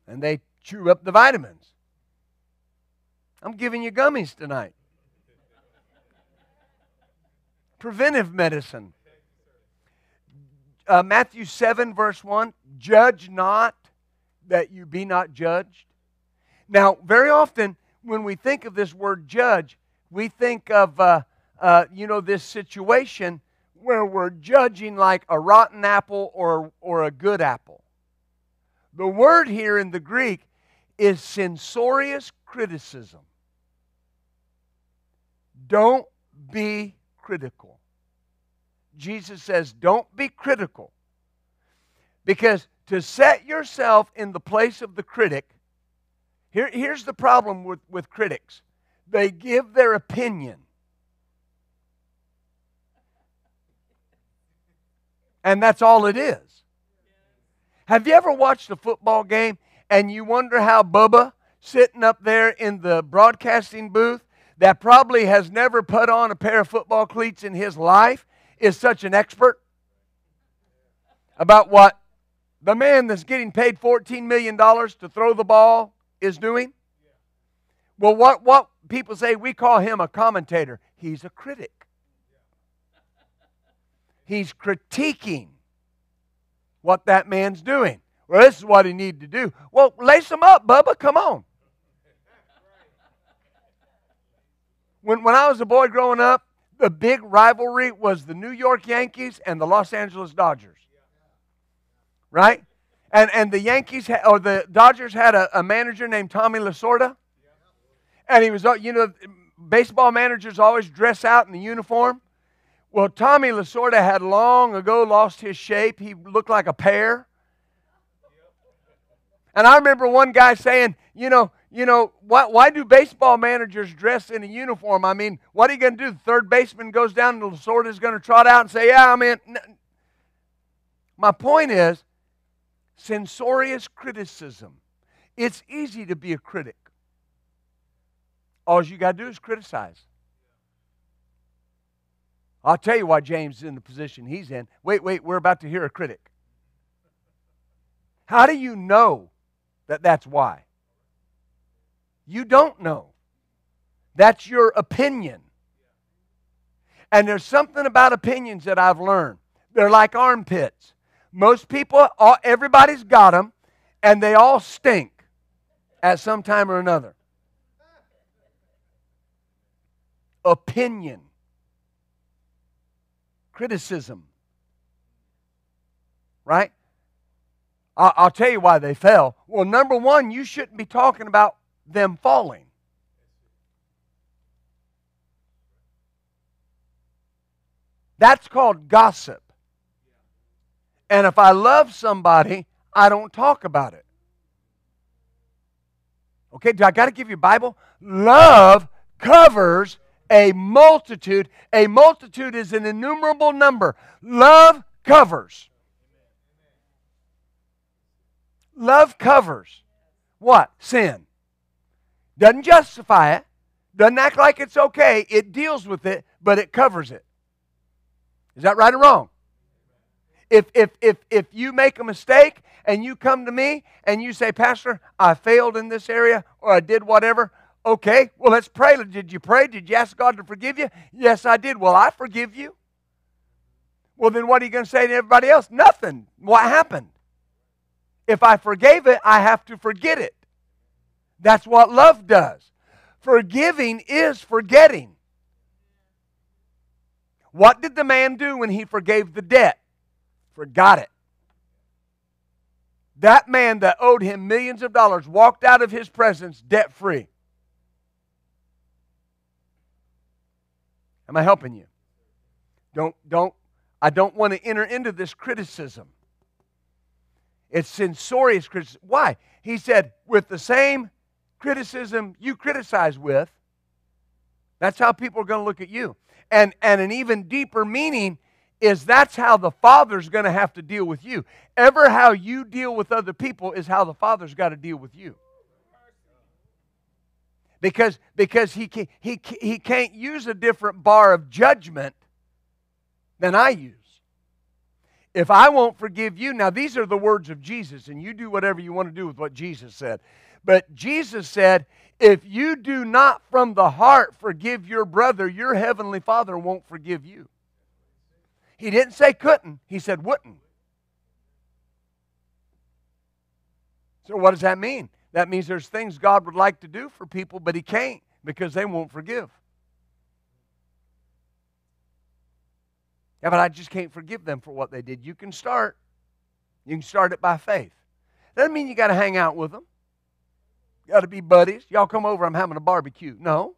And they chew up the vitamins. I'm giving you gummies tonight. Preventive medicine. Matthew 7, verse 1, judge not that you be not judged. Now, very often when we think of this word judge, we think of, this situation where we're judging like a rotten apple or a good apple. The word here in the Greek is censorious criticism. Don't be critical. Jesus says, don't be critical. Because to set yourself in the place of the critic, here's the problem with critics. They give their opinion. And that's all it is. Have you ever watched a football game and you wonder how Bubba, sitting up there in the broadcasting booth, that probably has never put on a pair of football cleats in his life, is such an expert about what the man that's getting paid $14 million to throw the ball is doing? Well, what people say, we call him a commentator. He's a critic. He's critiquing what that man's doing. Well, this is what he needed to do. Well, lace him up, Bubba, come on. When I was a boy growing up, the big rivalry was the New York Yankees and the Los Angeles Dodgers. Right? And the Yankees or the Dodgers had a manager named Tommy Lasorda. And he was, baseball managers always dress out in the uniform. Well, Tommy Lasorda had long ago lost his shape. He looked like a pear. And I remember one guy saying, you know, why do baseball managers dress in a uniform? I mean, what are you going to do? The third baseman goes down and Lasorda's going to trot out and say, yeah, I'm in. My point is, censorious criticism. It's easy to be a critic. All you got to do is criticize. I'll tell you why James is in the position he's in. Wait, we're about to hear a critic. How do you know that that's why? You don't know. That's your opinion. And there's something about opinions that I've learned. They're like armpits. Most people, everybody's got them, and they all stink at some time or another. Opinion. Criticism, right? I'll tell you why they fell. Well, number one, you shouldn't be talking about them falling. That's called gossip. And if I love somebody, I don't talk about it. Okay, do I got to give you a Bible? Love covers a multitude. A multitude is an innumerable number. Love covers. Love covers what? Sin. Doesn't justify it. Doesn't act like it's okay. It deals with it, but it covers it. Is that right or wrong? If you make a mistake and you come to me and you say, Pastor, I failed in this area or I did whatever, okay, well, let's pray. Did you pray? Did you ask God to forgive you? Yes, I did. Well, I forgive you. Well, then what are you going to say to everybody else? Nothing. What happened? If I forgave it, I have to forget it. That's what love does. Forgiving is forgetting. What did the man do when he forgave the debt? Forgot it. That man that owed him millions of dollars walked out of his presence debt-free. Am I helping you? I don't want to enter into this criticism. It's censorious criticism. Why? He said, with the same criticism you criticize with, that's how people are going to look at you. And an even deeper meaning is that's how the Father's going to have to deal with you. Ever how you deal with other people is how the Father's got to deal with you. Because he can't use a different bar of judgment than I use. If I won't forgive you, now these are the words of Jesus, and you do whatever you want to do with what Jesus said. But Jesus said, if you do not from the heart forgive your brother, your heavenly Father won't forgive you. He didn't say couldn't, he said wouldn't. So what does that mean? That means there's things God would like to do for people, but He can't because they won't forgive. Yeah, but I just can't forgive them for what they did. You can start. You can start it by faith. Doesn't mean you got to hang out with them. Got to be buddies. Y'all come over, I'm having a barbecue. No.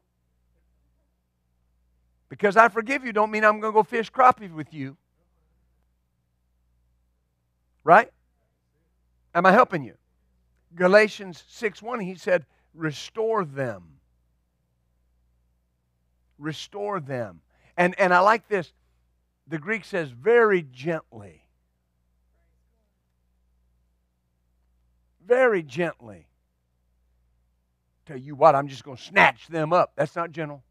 Because I forgive you don't mean I'm going to go fish crappie with you. Right? Am I helping you? Galatians 6:1, he said, restore them. Restore them. And I like this. The Greek says, very gently. Very gently. Tell you what, I'm just going to snatch them up. That's not gentle.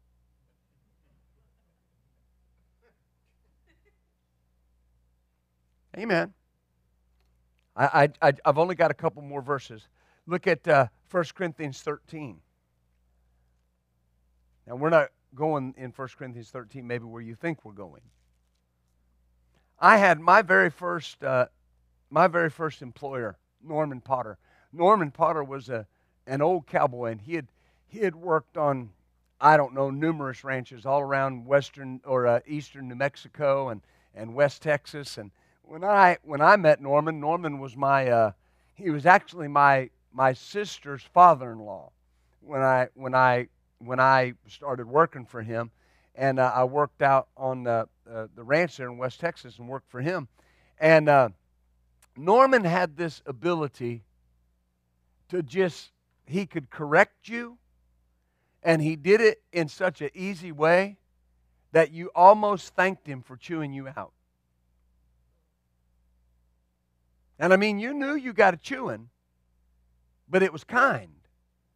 Amen. I've only got a couple more verses. Look at 1 Corinthians 13. Now, we're not going in 1 Corinthians 13 maybe where you think we're going. I had my very first employer, Norman Potter. Norman Potter was an old cowboy, and he had worked on, I don't know, numerous ranches all around western or eastern New Mexico and West Texas. And when I met Norman, was my he was actually my sister's father-in-law when I when I started working for him, and I worked out on the ranch there in West Texas and worked for him. And Norman had this ability to just, he could correct you, and he did it in such an easy way that you almost thanked him for chewing you out. And I mean, you knew you got a chewing, but it was kind.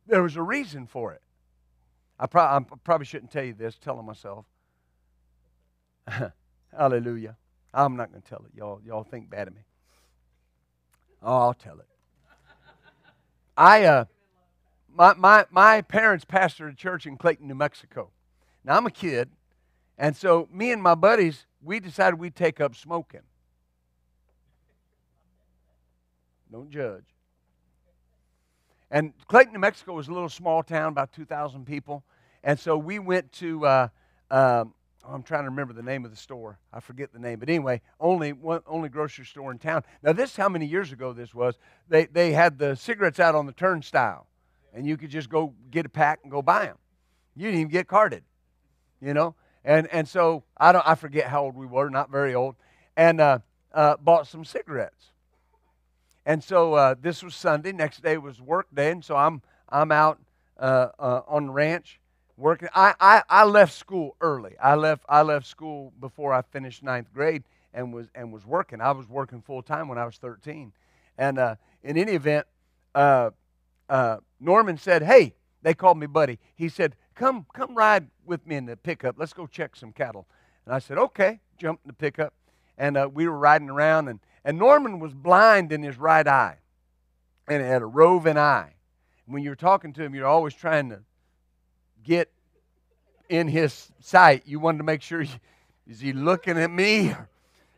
There was a reason for it. I probably shouldn't tell you this, telling myself. Hallelujah. I'm not going to tell it. Y'all think bad of me. Oh, I'll tell it. My parents pastored a church in Clayton, New Mexico. Now, I'm a kid, and so me and my buddies, we decided we'd take up smoking. Don't judge. And Clayton, New Mexico was a little small town, about 2,000 people. And so we went to, I'm trying to remember the name of the store. I forget the name. But anyway, only grocery store in town. Now, this is how many years ago this was. They had the cigarettes out on the turnstile. And you could just go get a pack and go buy them. You didn't even get carded, you know. And so I forget how old we were, not very old, and bought some cigarettes. And so this was Sunday. Next day was work day, and so I'm out on the ranch working. I left school early. I left school before I finished ninth grade and was working. I was working full time when I was 13. And in any event, Norman said, "Hey," they called me buddy. He said, "Come ride with me in the pickup. Let's go check some cattle." And I said, "Okay." Jumped in the pickup, and we were riding around, and Norman was blind in his right eye, and it had a roving eye. When you're talking to him, you're always trying to get in his sight. You wanted to make sure, is he looking at me?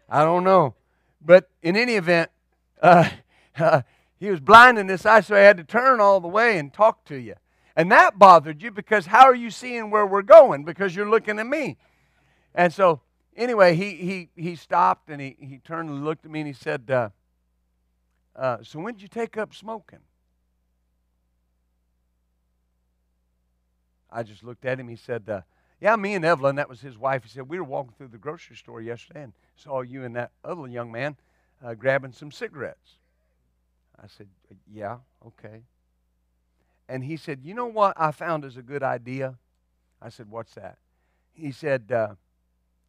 I don't know. But in any event, he was blind in this eye, so I had to turn all the way and talk to you. And that bothered you because how are you seeing where we're going? Because you're looking at me. And so, anyway, he stopped and he turned and looked at me and he said, "So when did you take up smoking?" I just looked at him. He said, "Yeah, me and Evelyn," that was his wife. He said, "We were walking through the grocery store yesterday and saw you and that other young man grabbing some cigarettes." I said, "Yeah, okay." And he said, "You know what I found is a good idea?" I said, "What's that?" He said,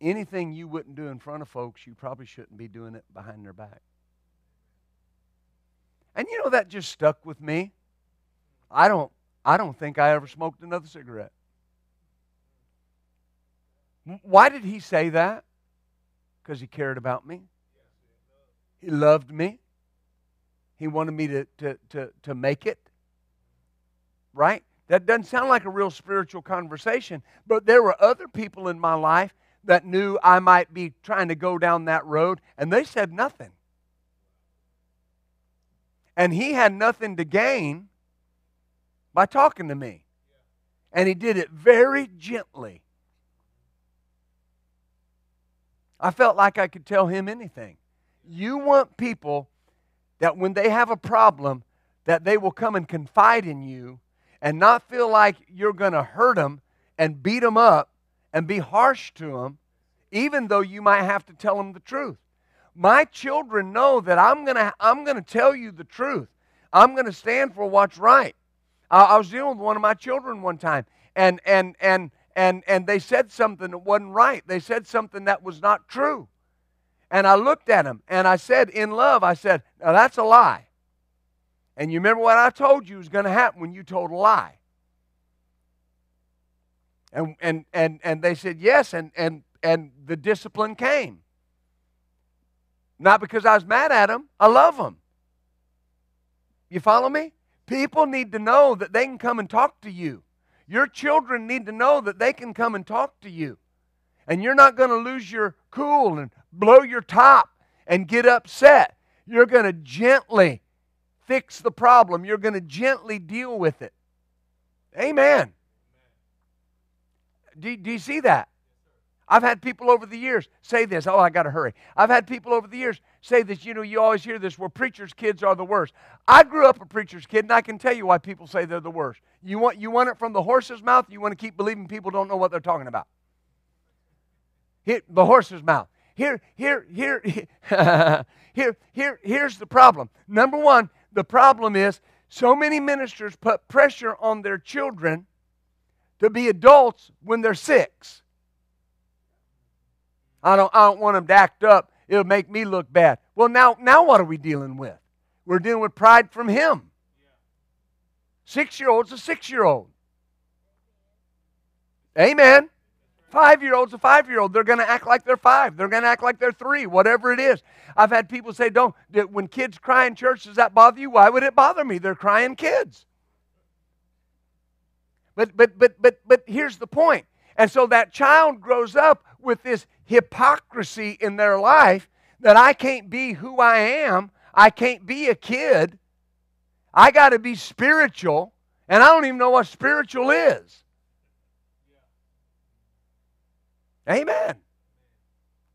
"Anything you wouldn't do in front of folks, you probably shouldn't be doing it behind their back." And you know, that just stuck with me. I don't think I ever smoked another cigarette. Why did he say that? Because he cared about me. He loved me. He wanted me to make it. Right? That doesn't sound like a real spiritual conversation, but there were other people in my life that knew I might be trying to go down that road, and they said nothing. And he had nothing to gain by talking to me. And he did it very gently. I felt like I could tell him anything. You want people that when they have a problem, that they will come and confide in you and not feel like you're going to hurt them and beat them up and be harsh to them, even though you might have to tell them the truth. My children know that I'm gonna tell you the truth. I'm going to stand for what's right. I was dealing with one of my children one time, and they said something that wasn't right. They said something that was not true. And I looked at them, and I said, in love, I said, "Now that's a lie. And you remember what I told you was going to happen when you told a lie." And they said yes, and the discipline came. Not because I was mad at them. I love them. You follow me? People need to know that they can come and talk to you. Your children need to know that they can come and talk to you. And you're not going to lose your cool and blow your top and get upset. You're going to gently fix the problem. You're going to gently deal with it. Amen. Do you see that? I've had people over the years say this. Oh, I got to hurry. I've had people over the years say this. You know, you always hear this. Well, preachers' kids are the worst. I grew up a preacher's kid, and I can tell you why people say they're the worst. You want it from the horse's mouth? You want to keep believing people don't know what they're talking about? The horse's mouth. Here's the problem. Number one, the problem is so many ministers put pressure on their children to be adults when they're 6. I don't want them to act up. It'll make me look bad. Well, now what are we dealing with? We're dealing with pride from him. 6-year-old's a 6-year-old. Amen. 5-year-old's a 5-year-old. They're going to act like they're 5. They're going to act like they're 3, whatever it is. I've had people say, when kids cry in church, does that bother you? Why would it bother me? They're crying kids. But here's the point. And so that child grows up with this hypocrisy in their life that I can't be who I am. I can't be a kid. I got to be spiritual, and I don't even know what spiritual is. Amen.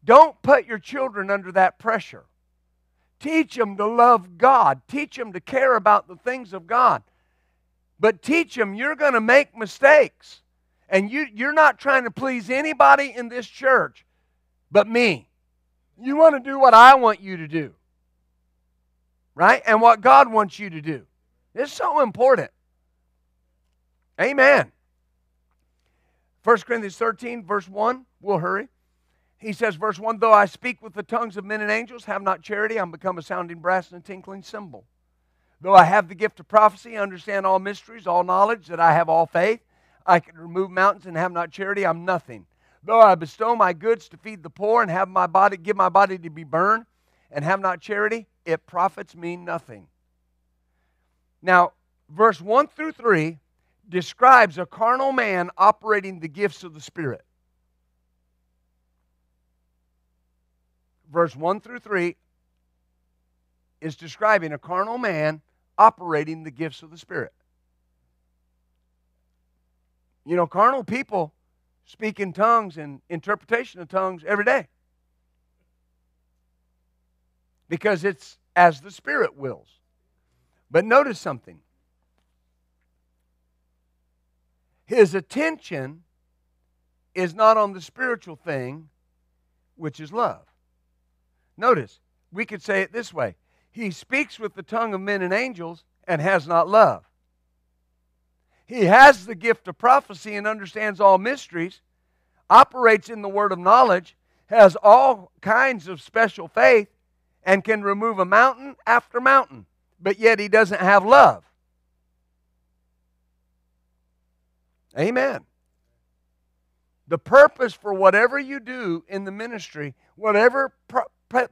Don't put your children under that pressure. Teach them to love God. Teach them to care about the things of God. But teach them you're going to make mistakes. And you're not trying to please anybody in this church but me. You want to do what I want you to do. Right? And what God wants you to do. It's so important. Amen. 1 Corinthians 13, verse 1. We'll hurry. He says, verse 1, though I speak with the tongues of men and angels, have not charity, I'm become a sounding brass and a tinkling cymbal. Though I have the gift of prophecy, understand all mysteries, all knowledge, that I have all faith, I can remove mountains and have not charity, I'm nothing. Though I bestow my goods to feed the poor and have my body, give my body to be burned and have not charity, it profits me nothing. Now, verse 1 through 3 describes a carnal man operating the gifts of the Spirit. Verse 1 through 3 is describing a carnal man operating the gifts of the Spirit. You know, carnal people speak in tongues and interpretation of tongues every day. Because it's as the Spirit wills. But notice something. His attention is not on the spiritual thing, which is love. Notice, we could say it this way. He speaks with the tongue of men and angels and has not love. He has the gift of prophecy and understands all mysteries, operates in the word of knowledge, has all kinds of special faith, and can remove a mountain after mountain, but yet he doesn't have love. Amen. The purpose for whatever you do in the ministry, whatever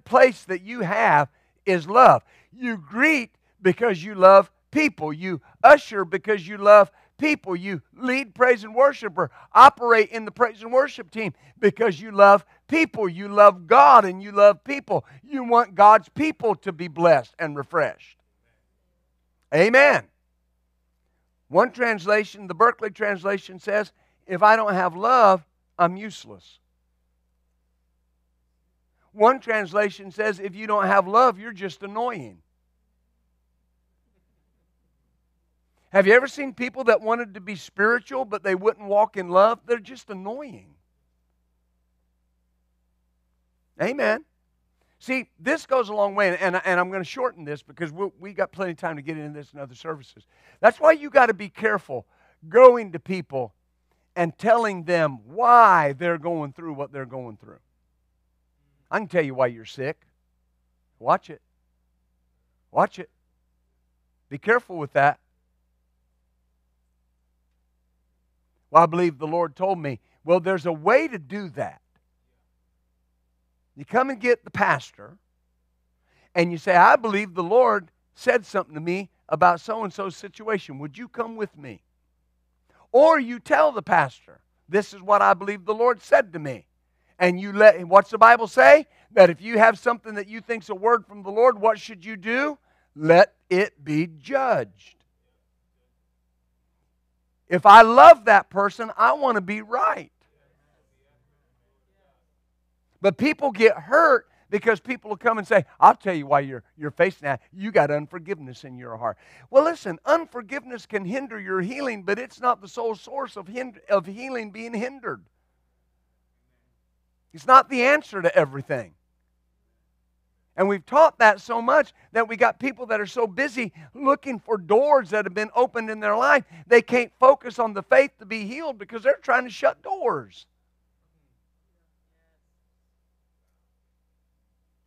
place that you have, is love. You greet because you love people. You usher because you love people. You lead praise and worship or operate in the praise and worship team because you love people. You love God and you love people. You want God's people to be blessed and refreshed. Amen. One translation, the Berkeley translation, says, if I don't have love, I'm useless. One translation says, if you don't have love, you're just annoying. Have you ever seen people that wanted to be spiritual but they wouldn't walk in love? They're just annoying. Amen. See, this goes a long way, and I'm going to shorten this because we got plenty of time to get into this in other services. That's why you got to be careful going to people and telling them why they're going through what they're going through. I can tell you why you're sick. Watch it. Watch it. Be careful with that. Well, I believe the Lord told me. Well, there's a way to do that. You come and get the pastor, and you say, I believe the Lord said something to me about so-and-so's situation. Would you come with me? Or you tell the pastor, this is what I believe the Lord said to me. And you let, what's the Bible say? That if you have something that you think's a word from the Lord, what should you do? Let it be judged. If I love that person, I want to be right. But people get hurt because people will come and say, I'll tell you why you're facing that. You got unforgiveness in your heart. Well, listen, unforgiveness can hinder your healing, but it's not the sole source of healing being hindered. It's not the answer to everything. And we've taught that so much that we got people that are so busy looking for doors that have been opened in their life, they can't focus on the faith to be healed because they're trying to shut doors.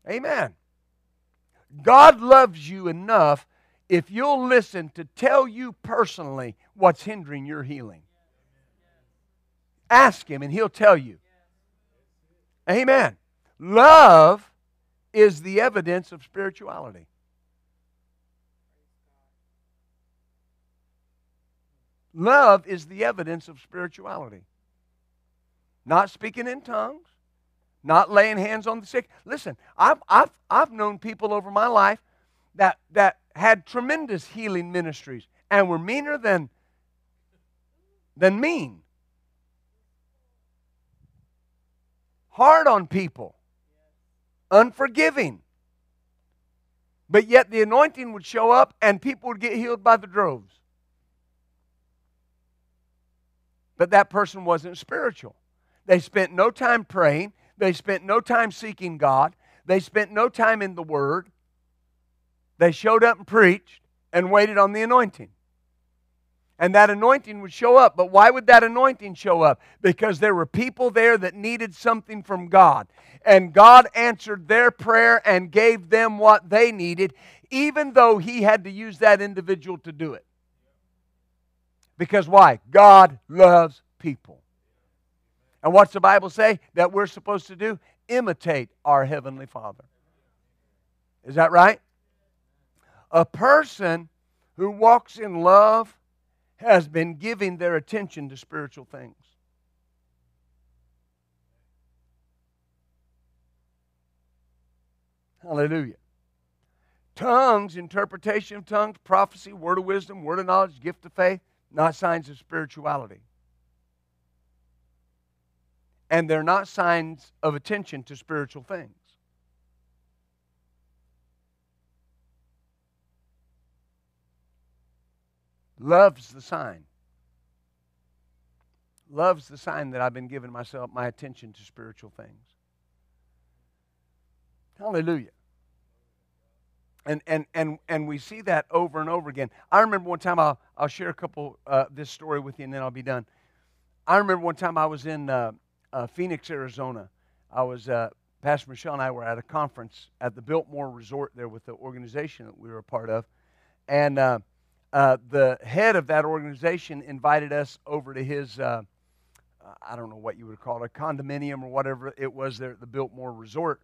Amen. God loves you enough if you'll listen to tell you personally what's hindering your healing. Ask Him and He'll tell you. Amen. Love is the evidence of spirituality. Love is the evidence of spirituality. Not speaking in tongues. Not laying hands on the sick. Listen, I've known people over my life that had tremendous healing ministries and were meaner than mean. Hard on people. Unforgiving. But yet the anointing would show up and people would get healed by the droves. But that person wasn't spiritual. They spent no time praying. They spent no time seeking God. They spent no time in the Word. They showed up and preached and waited on the anointing. And that anointing would show up. But why would that anointing show up? Because there were people there that needed something from God. And God answered their prayer and gave them what they needed, even though He had to use that individual to do it. Because why? God loves people. And what's the Bible say that we're supposed to do? Imitate our Heavenly Father. Is that right? A person who walks in love has been giving their attention to spiritual things. Hallelujah. Tongues, interpretation of tongues, prophecy, word of wisdom, word of knowledge, gift of faith, not signs of spirituality. And they're not signs of attention to spiritual things. Love's the sign. Love's the sign that I've been giving myself my attention to spiritual things. Hallelujah. And we see that over and over again. I remember one time, I'll share a couple this story with you and then I'll be done. I remember one time I was in Phoenix, Arizona. I was Pastor Michelle and I were at a conference at the Biltmore Resort there with the organization that we were a part of, and the head of that organization invited us over to his I don't know what you would call it, a condominium or whatever it was there at the Biltmore Resort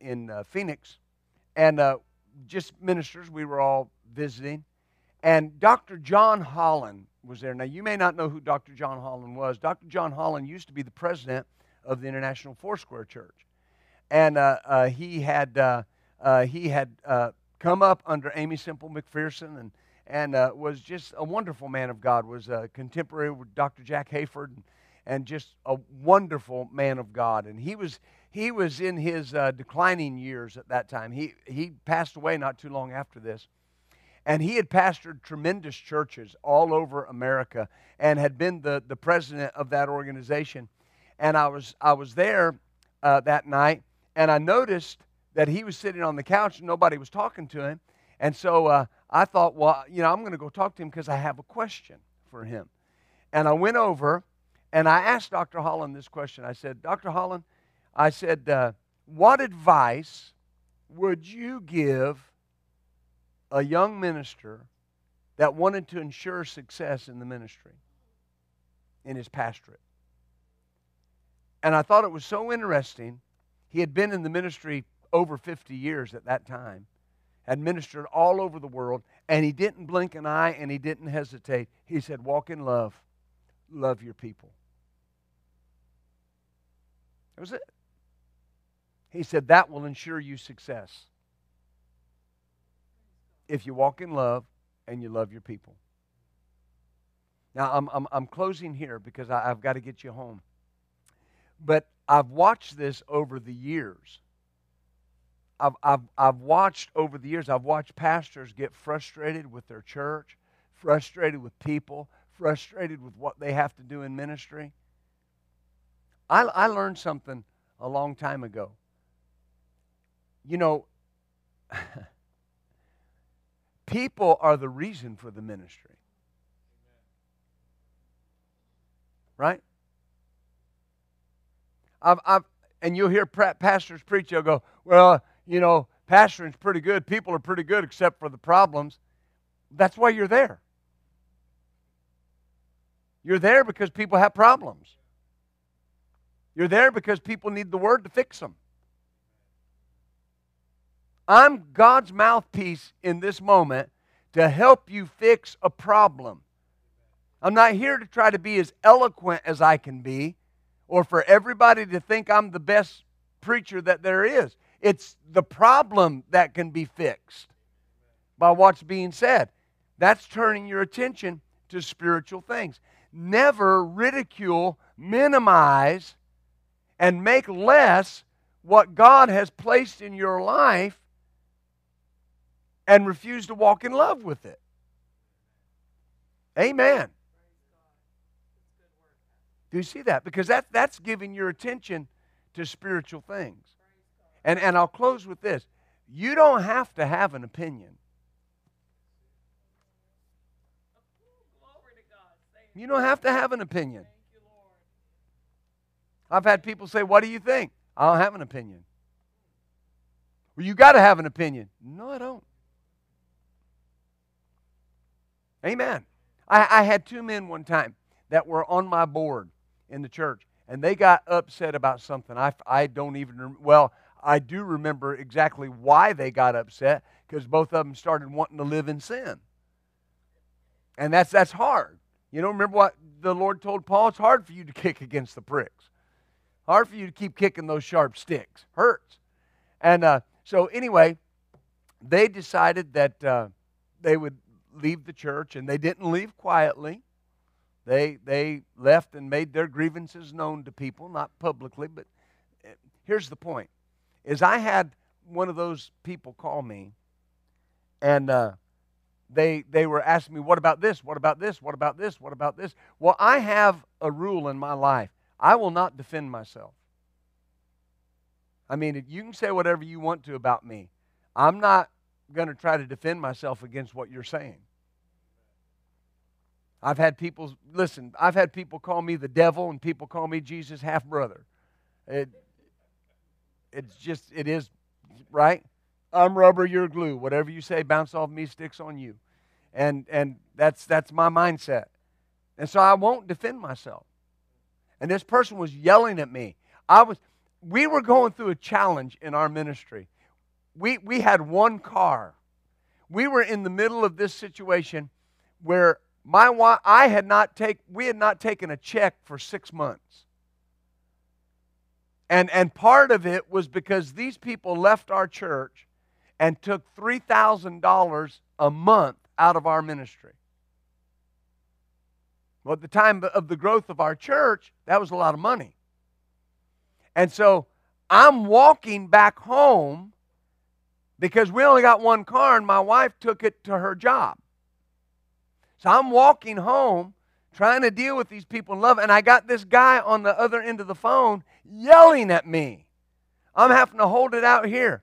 in Phoenix, and just ministers. We were all visiting, and Dr. John Holland was there. Now, you may not know who Dr. John Holland was. Dr. John Holland used to be the president of the International Foursquare Church. And he had come up under Amy Semple McPherson and was just a wonderful man of God, was a contemporary with Dr. Jack Hayford and just a wonderful man of God. And he was in his declining years at that time. He passed away not too long after this. And he had pastored tremendous churches all over America and had been the president of that organization. And I was there that night, and I noticed that he was sitting on the couch and nobody was talking to him. And so I thought, well, you know, I'm going to go talk to him because I have a question for him. And I went over and I asked Dr. Holland this question. I said, Dr. Holland, I said, what advice would you give a young minister that wanted to ensure success in the ministry, in his pastorate? And I thought it was so interesting. He had been in the ministry over 50 years at that time, had ministered all over the world, and he didn't blink an eye and he didn't hesitate. He said, walk in love. Love your people. That was it. He said, that will ensure you success. If you walk in love and you love your people. Now, I'm closing here because I've got to get you home. But I've watched this over the years. I've watched over the years, I've watched pastors get frustrated with their church, frustrated with people, frustrated with what they have to do in ministry. I learned something a long time ago. You know, people are the reason for the ministry. Right? And you'll hear pastors preach, they'll go, well, you know, pastoring's pretty good. People are pretty good except for the problems. That's why you're there. You're there because people have problems. You're there because people need the Word to fix them. I'm God's mouthpiece in this moment to help you fix a problem. I'm not here to try to be as eloquent as I can be, or for everybody to think I'm the best preacher that there is. It's the problem that can be fixed by what's being said. That's turning your attention to spiritual things. Never ridicule, minimize, and make less what God has placed in your life and refuse to walk in love with it. Amen. Do you see that? Because that's giving your attention to spiritual things. And I'll close with this. You don't have to have an opinion. You don't have to have an opinion. I've had people say, what do you think? I don't have an opinion. Well, you got to have an opinion. No, I don't. Amen. I had two men one time that were on my board in the church, and they got upset about something. I don't even remember. Well, I do remember exactly why they got upset, because both of them started wanting to live in sin. And that's hard. You know, remember what the Lord told Paul? It's hard for you to kick against the pricks. Hard for you to keep kicking those sharp sticks. Hurts. And so anyway, they decided that they would leave the church, and they didn't leave quietly. They left and made their grievances known to people, not publicly, but here's the point, is I had one of those people call me, and they were asking me, what about this, what about this, what about this, what about this? Well, I have a rule in my life. I will not defend myself. I mean, you can say whatever you want to about me. I'm not going to try to defend myself against what you're saying. I've had people, listen, I've had people call me the devil and people call me Jesus' half-brother. It's just, it is, right? I'm rubber, you're glue. Whatever you say, bounce off me, sticks on you. And that's my mindset. And so I won't defend myself. And this person was yelling at me. We were going through a challenge in our ministry. We had one car. We were in the middle of this situation where my wife, we had not taken a check for 6 months. And part of it was because these people left our church and took $3,000 a month out of our ministry. Well, at the time of the growth of our church, that was a lot of money. And so I'm walking back home because we only got one car and my wife took it to her job. So I'm walking home trying to deal with these people in love, and I got this guy on the other end of the phone yelling at me. I'm having to hold it out here.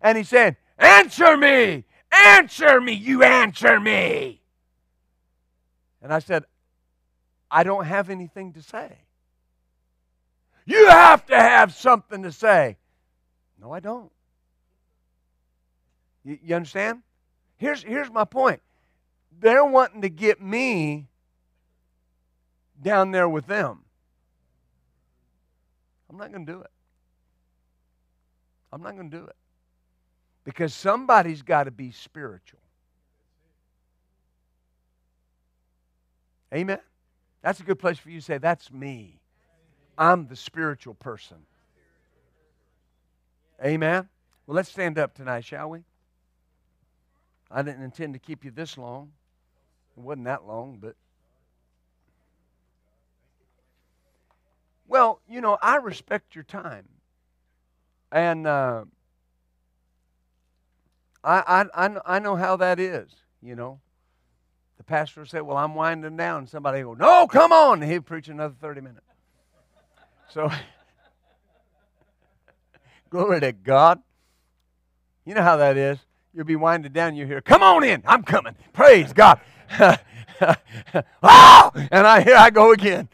And he said, answer me, you answer me. And I said, I don't have anything to say. You have to have something to say. No, I don't. You understand? Here's my point. They're wanting to get me down there with them. I'm not going to do it. I'm not going to do it. Because somebody's got to be spiritual. Amen? That's a good place for you to say, that's me. I'm the spiritual person. Amen? Well, let's stand up tonight, shall we? I didn't intend to keep you this long. It wasn't that long, but Well, you know, I respect your time. And I know how that is, you know. The pastor will say, well, I'm winding down. And somebody will go, no, come on. And he'll preach another 30 minutes. So, glory to God. You know how that is. You'll be winded down. You hear, come on in. I'm coming. Praise God. Oh! And here I go again.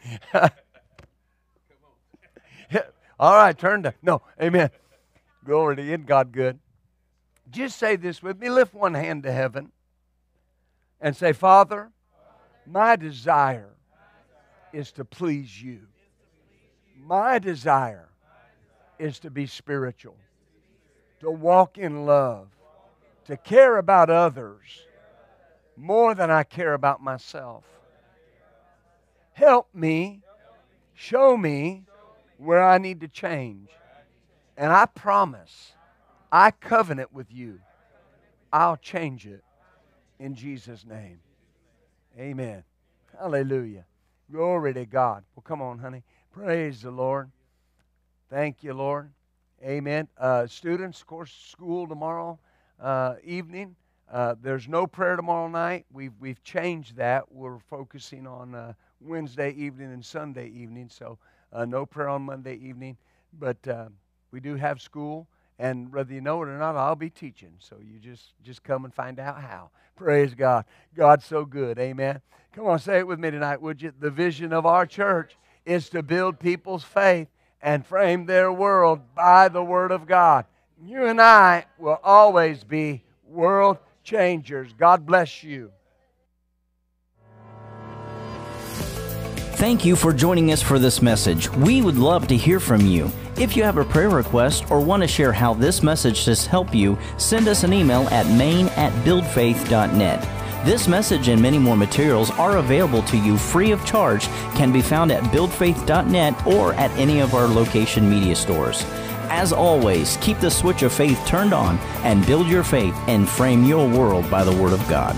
All right, turn to. No, amen. Glory to you. Isn't God good? Just say this with me. Lift one hand to heaven and say, Father, my desire is to please you. My desire is to be spiritual, to walk in love, to care about others more than I care about myself. Help me, show me where I need to change. And I promise, I covenant with you, I'll change it in Jesus' name. Amen. Hallelujah. Glory to God. Well, come on, honey. Praise the Lord. Thank you, Lord. Amen. Students, of course, school tomorrow evening. There's no prayer tomorrow night. We've changed that. We're focusing on Wednesday evening and Sunday evening, so no prayer on Monday evening. But we do have school, and whether you know it or not, I'll be teaching. So you just come and find out how. Praise God. God's so good. Amen. Come on, say it with me tonight, would you? The vision of our church is to build people's faith and frame their world by the Word of God. You and I will always be world changers. God bless you. Thank you for joining us for this message. We would love to hear from you. If you have a prayer request or want to share how this message has helped you, send us an email at main@buildfaith.net. This message and many more materials are available to you free of charge, can be found at buildfaith.net or at any of our location media stores. As always, keep the switch of faith turned on and build your faith and frame your world by the Word of God.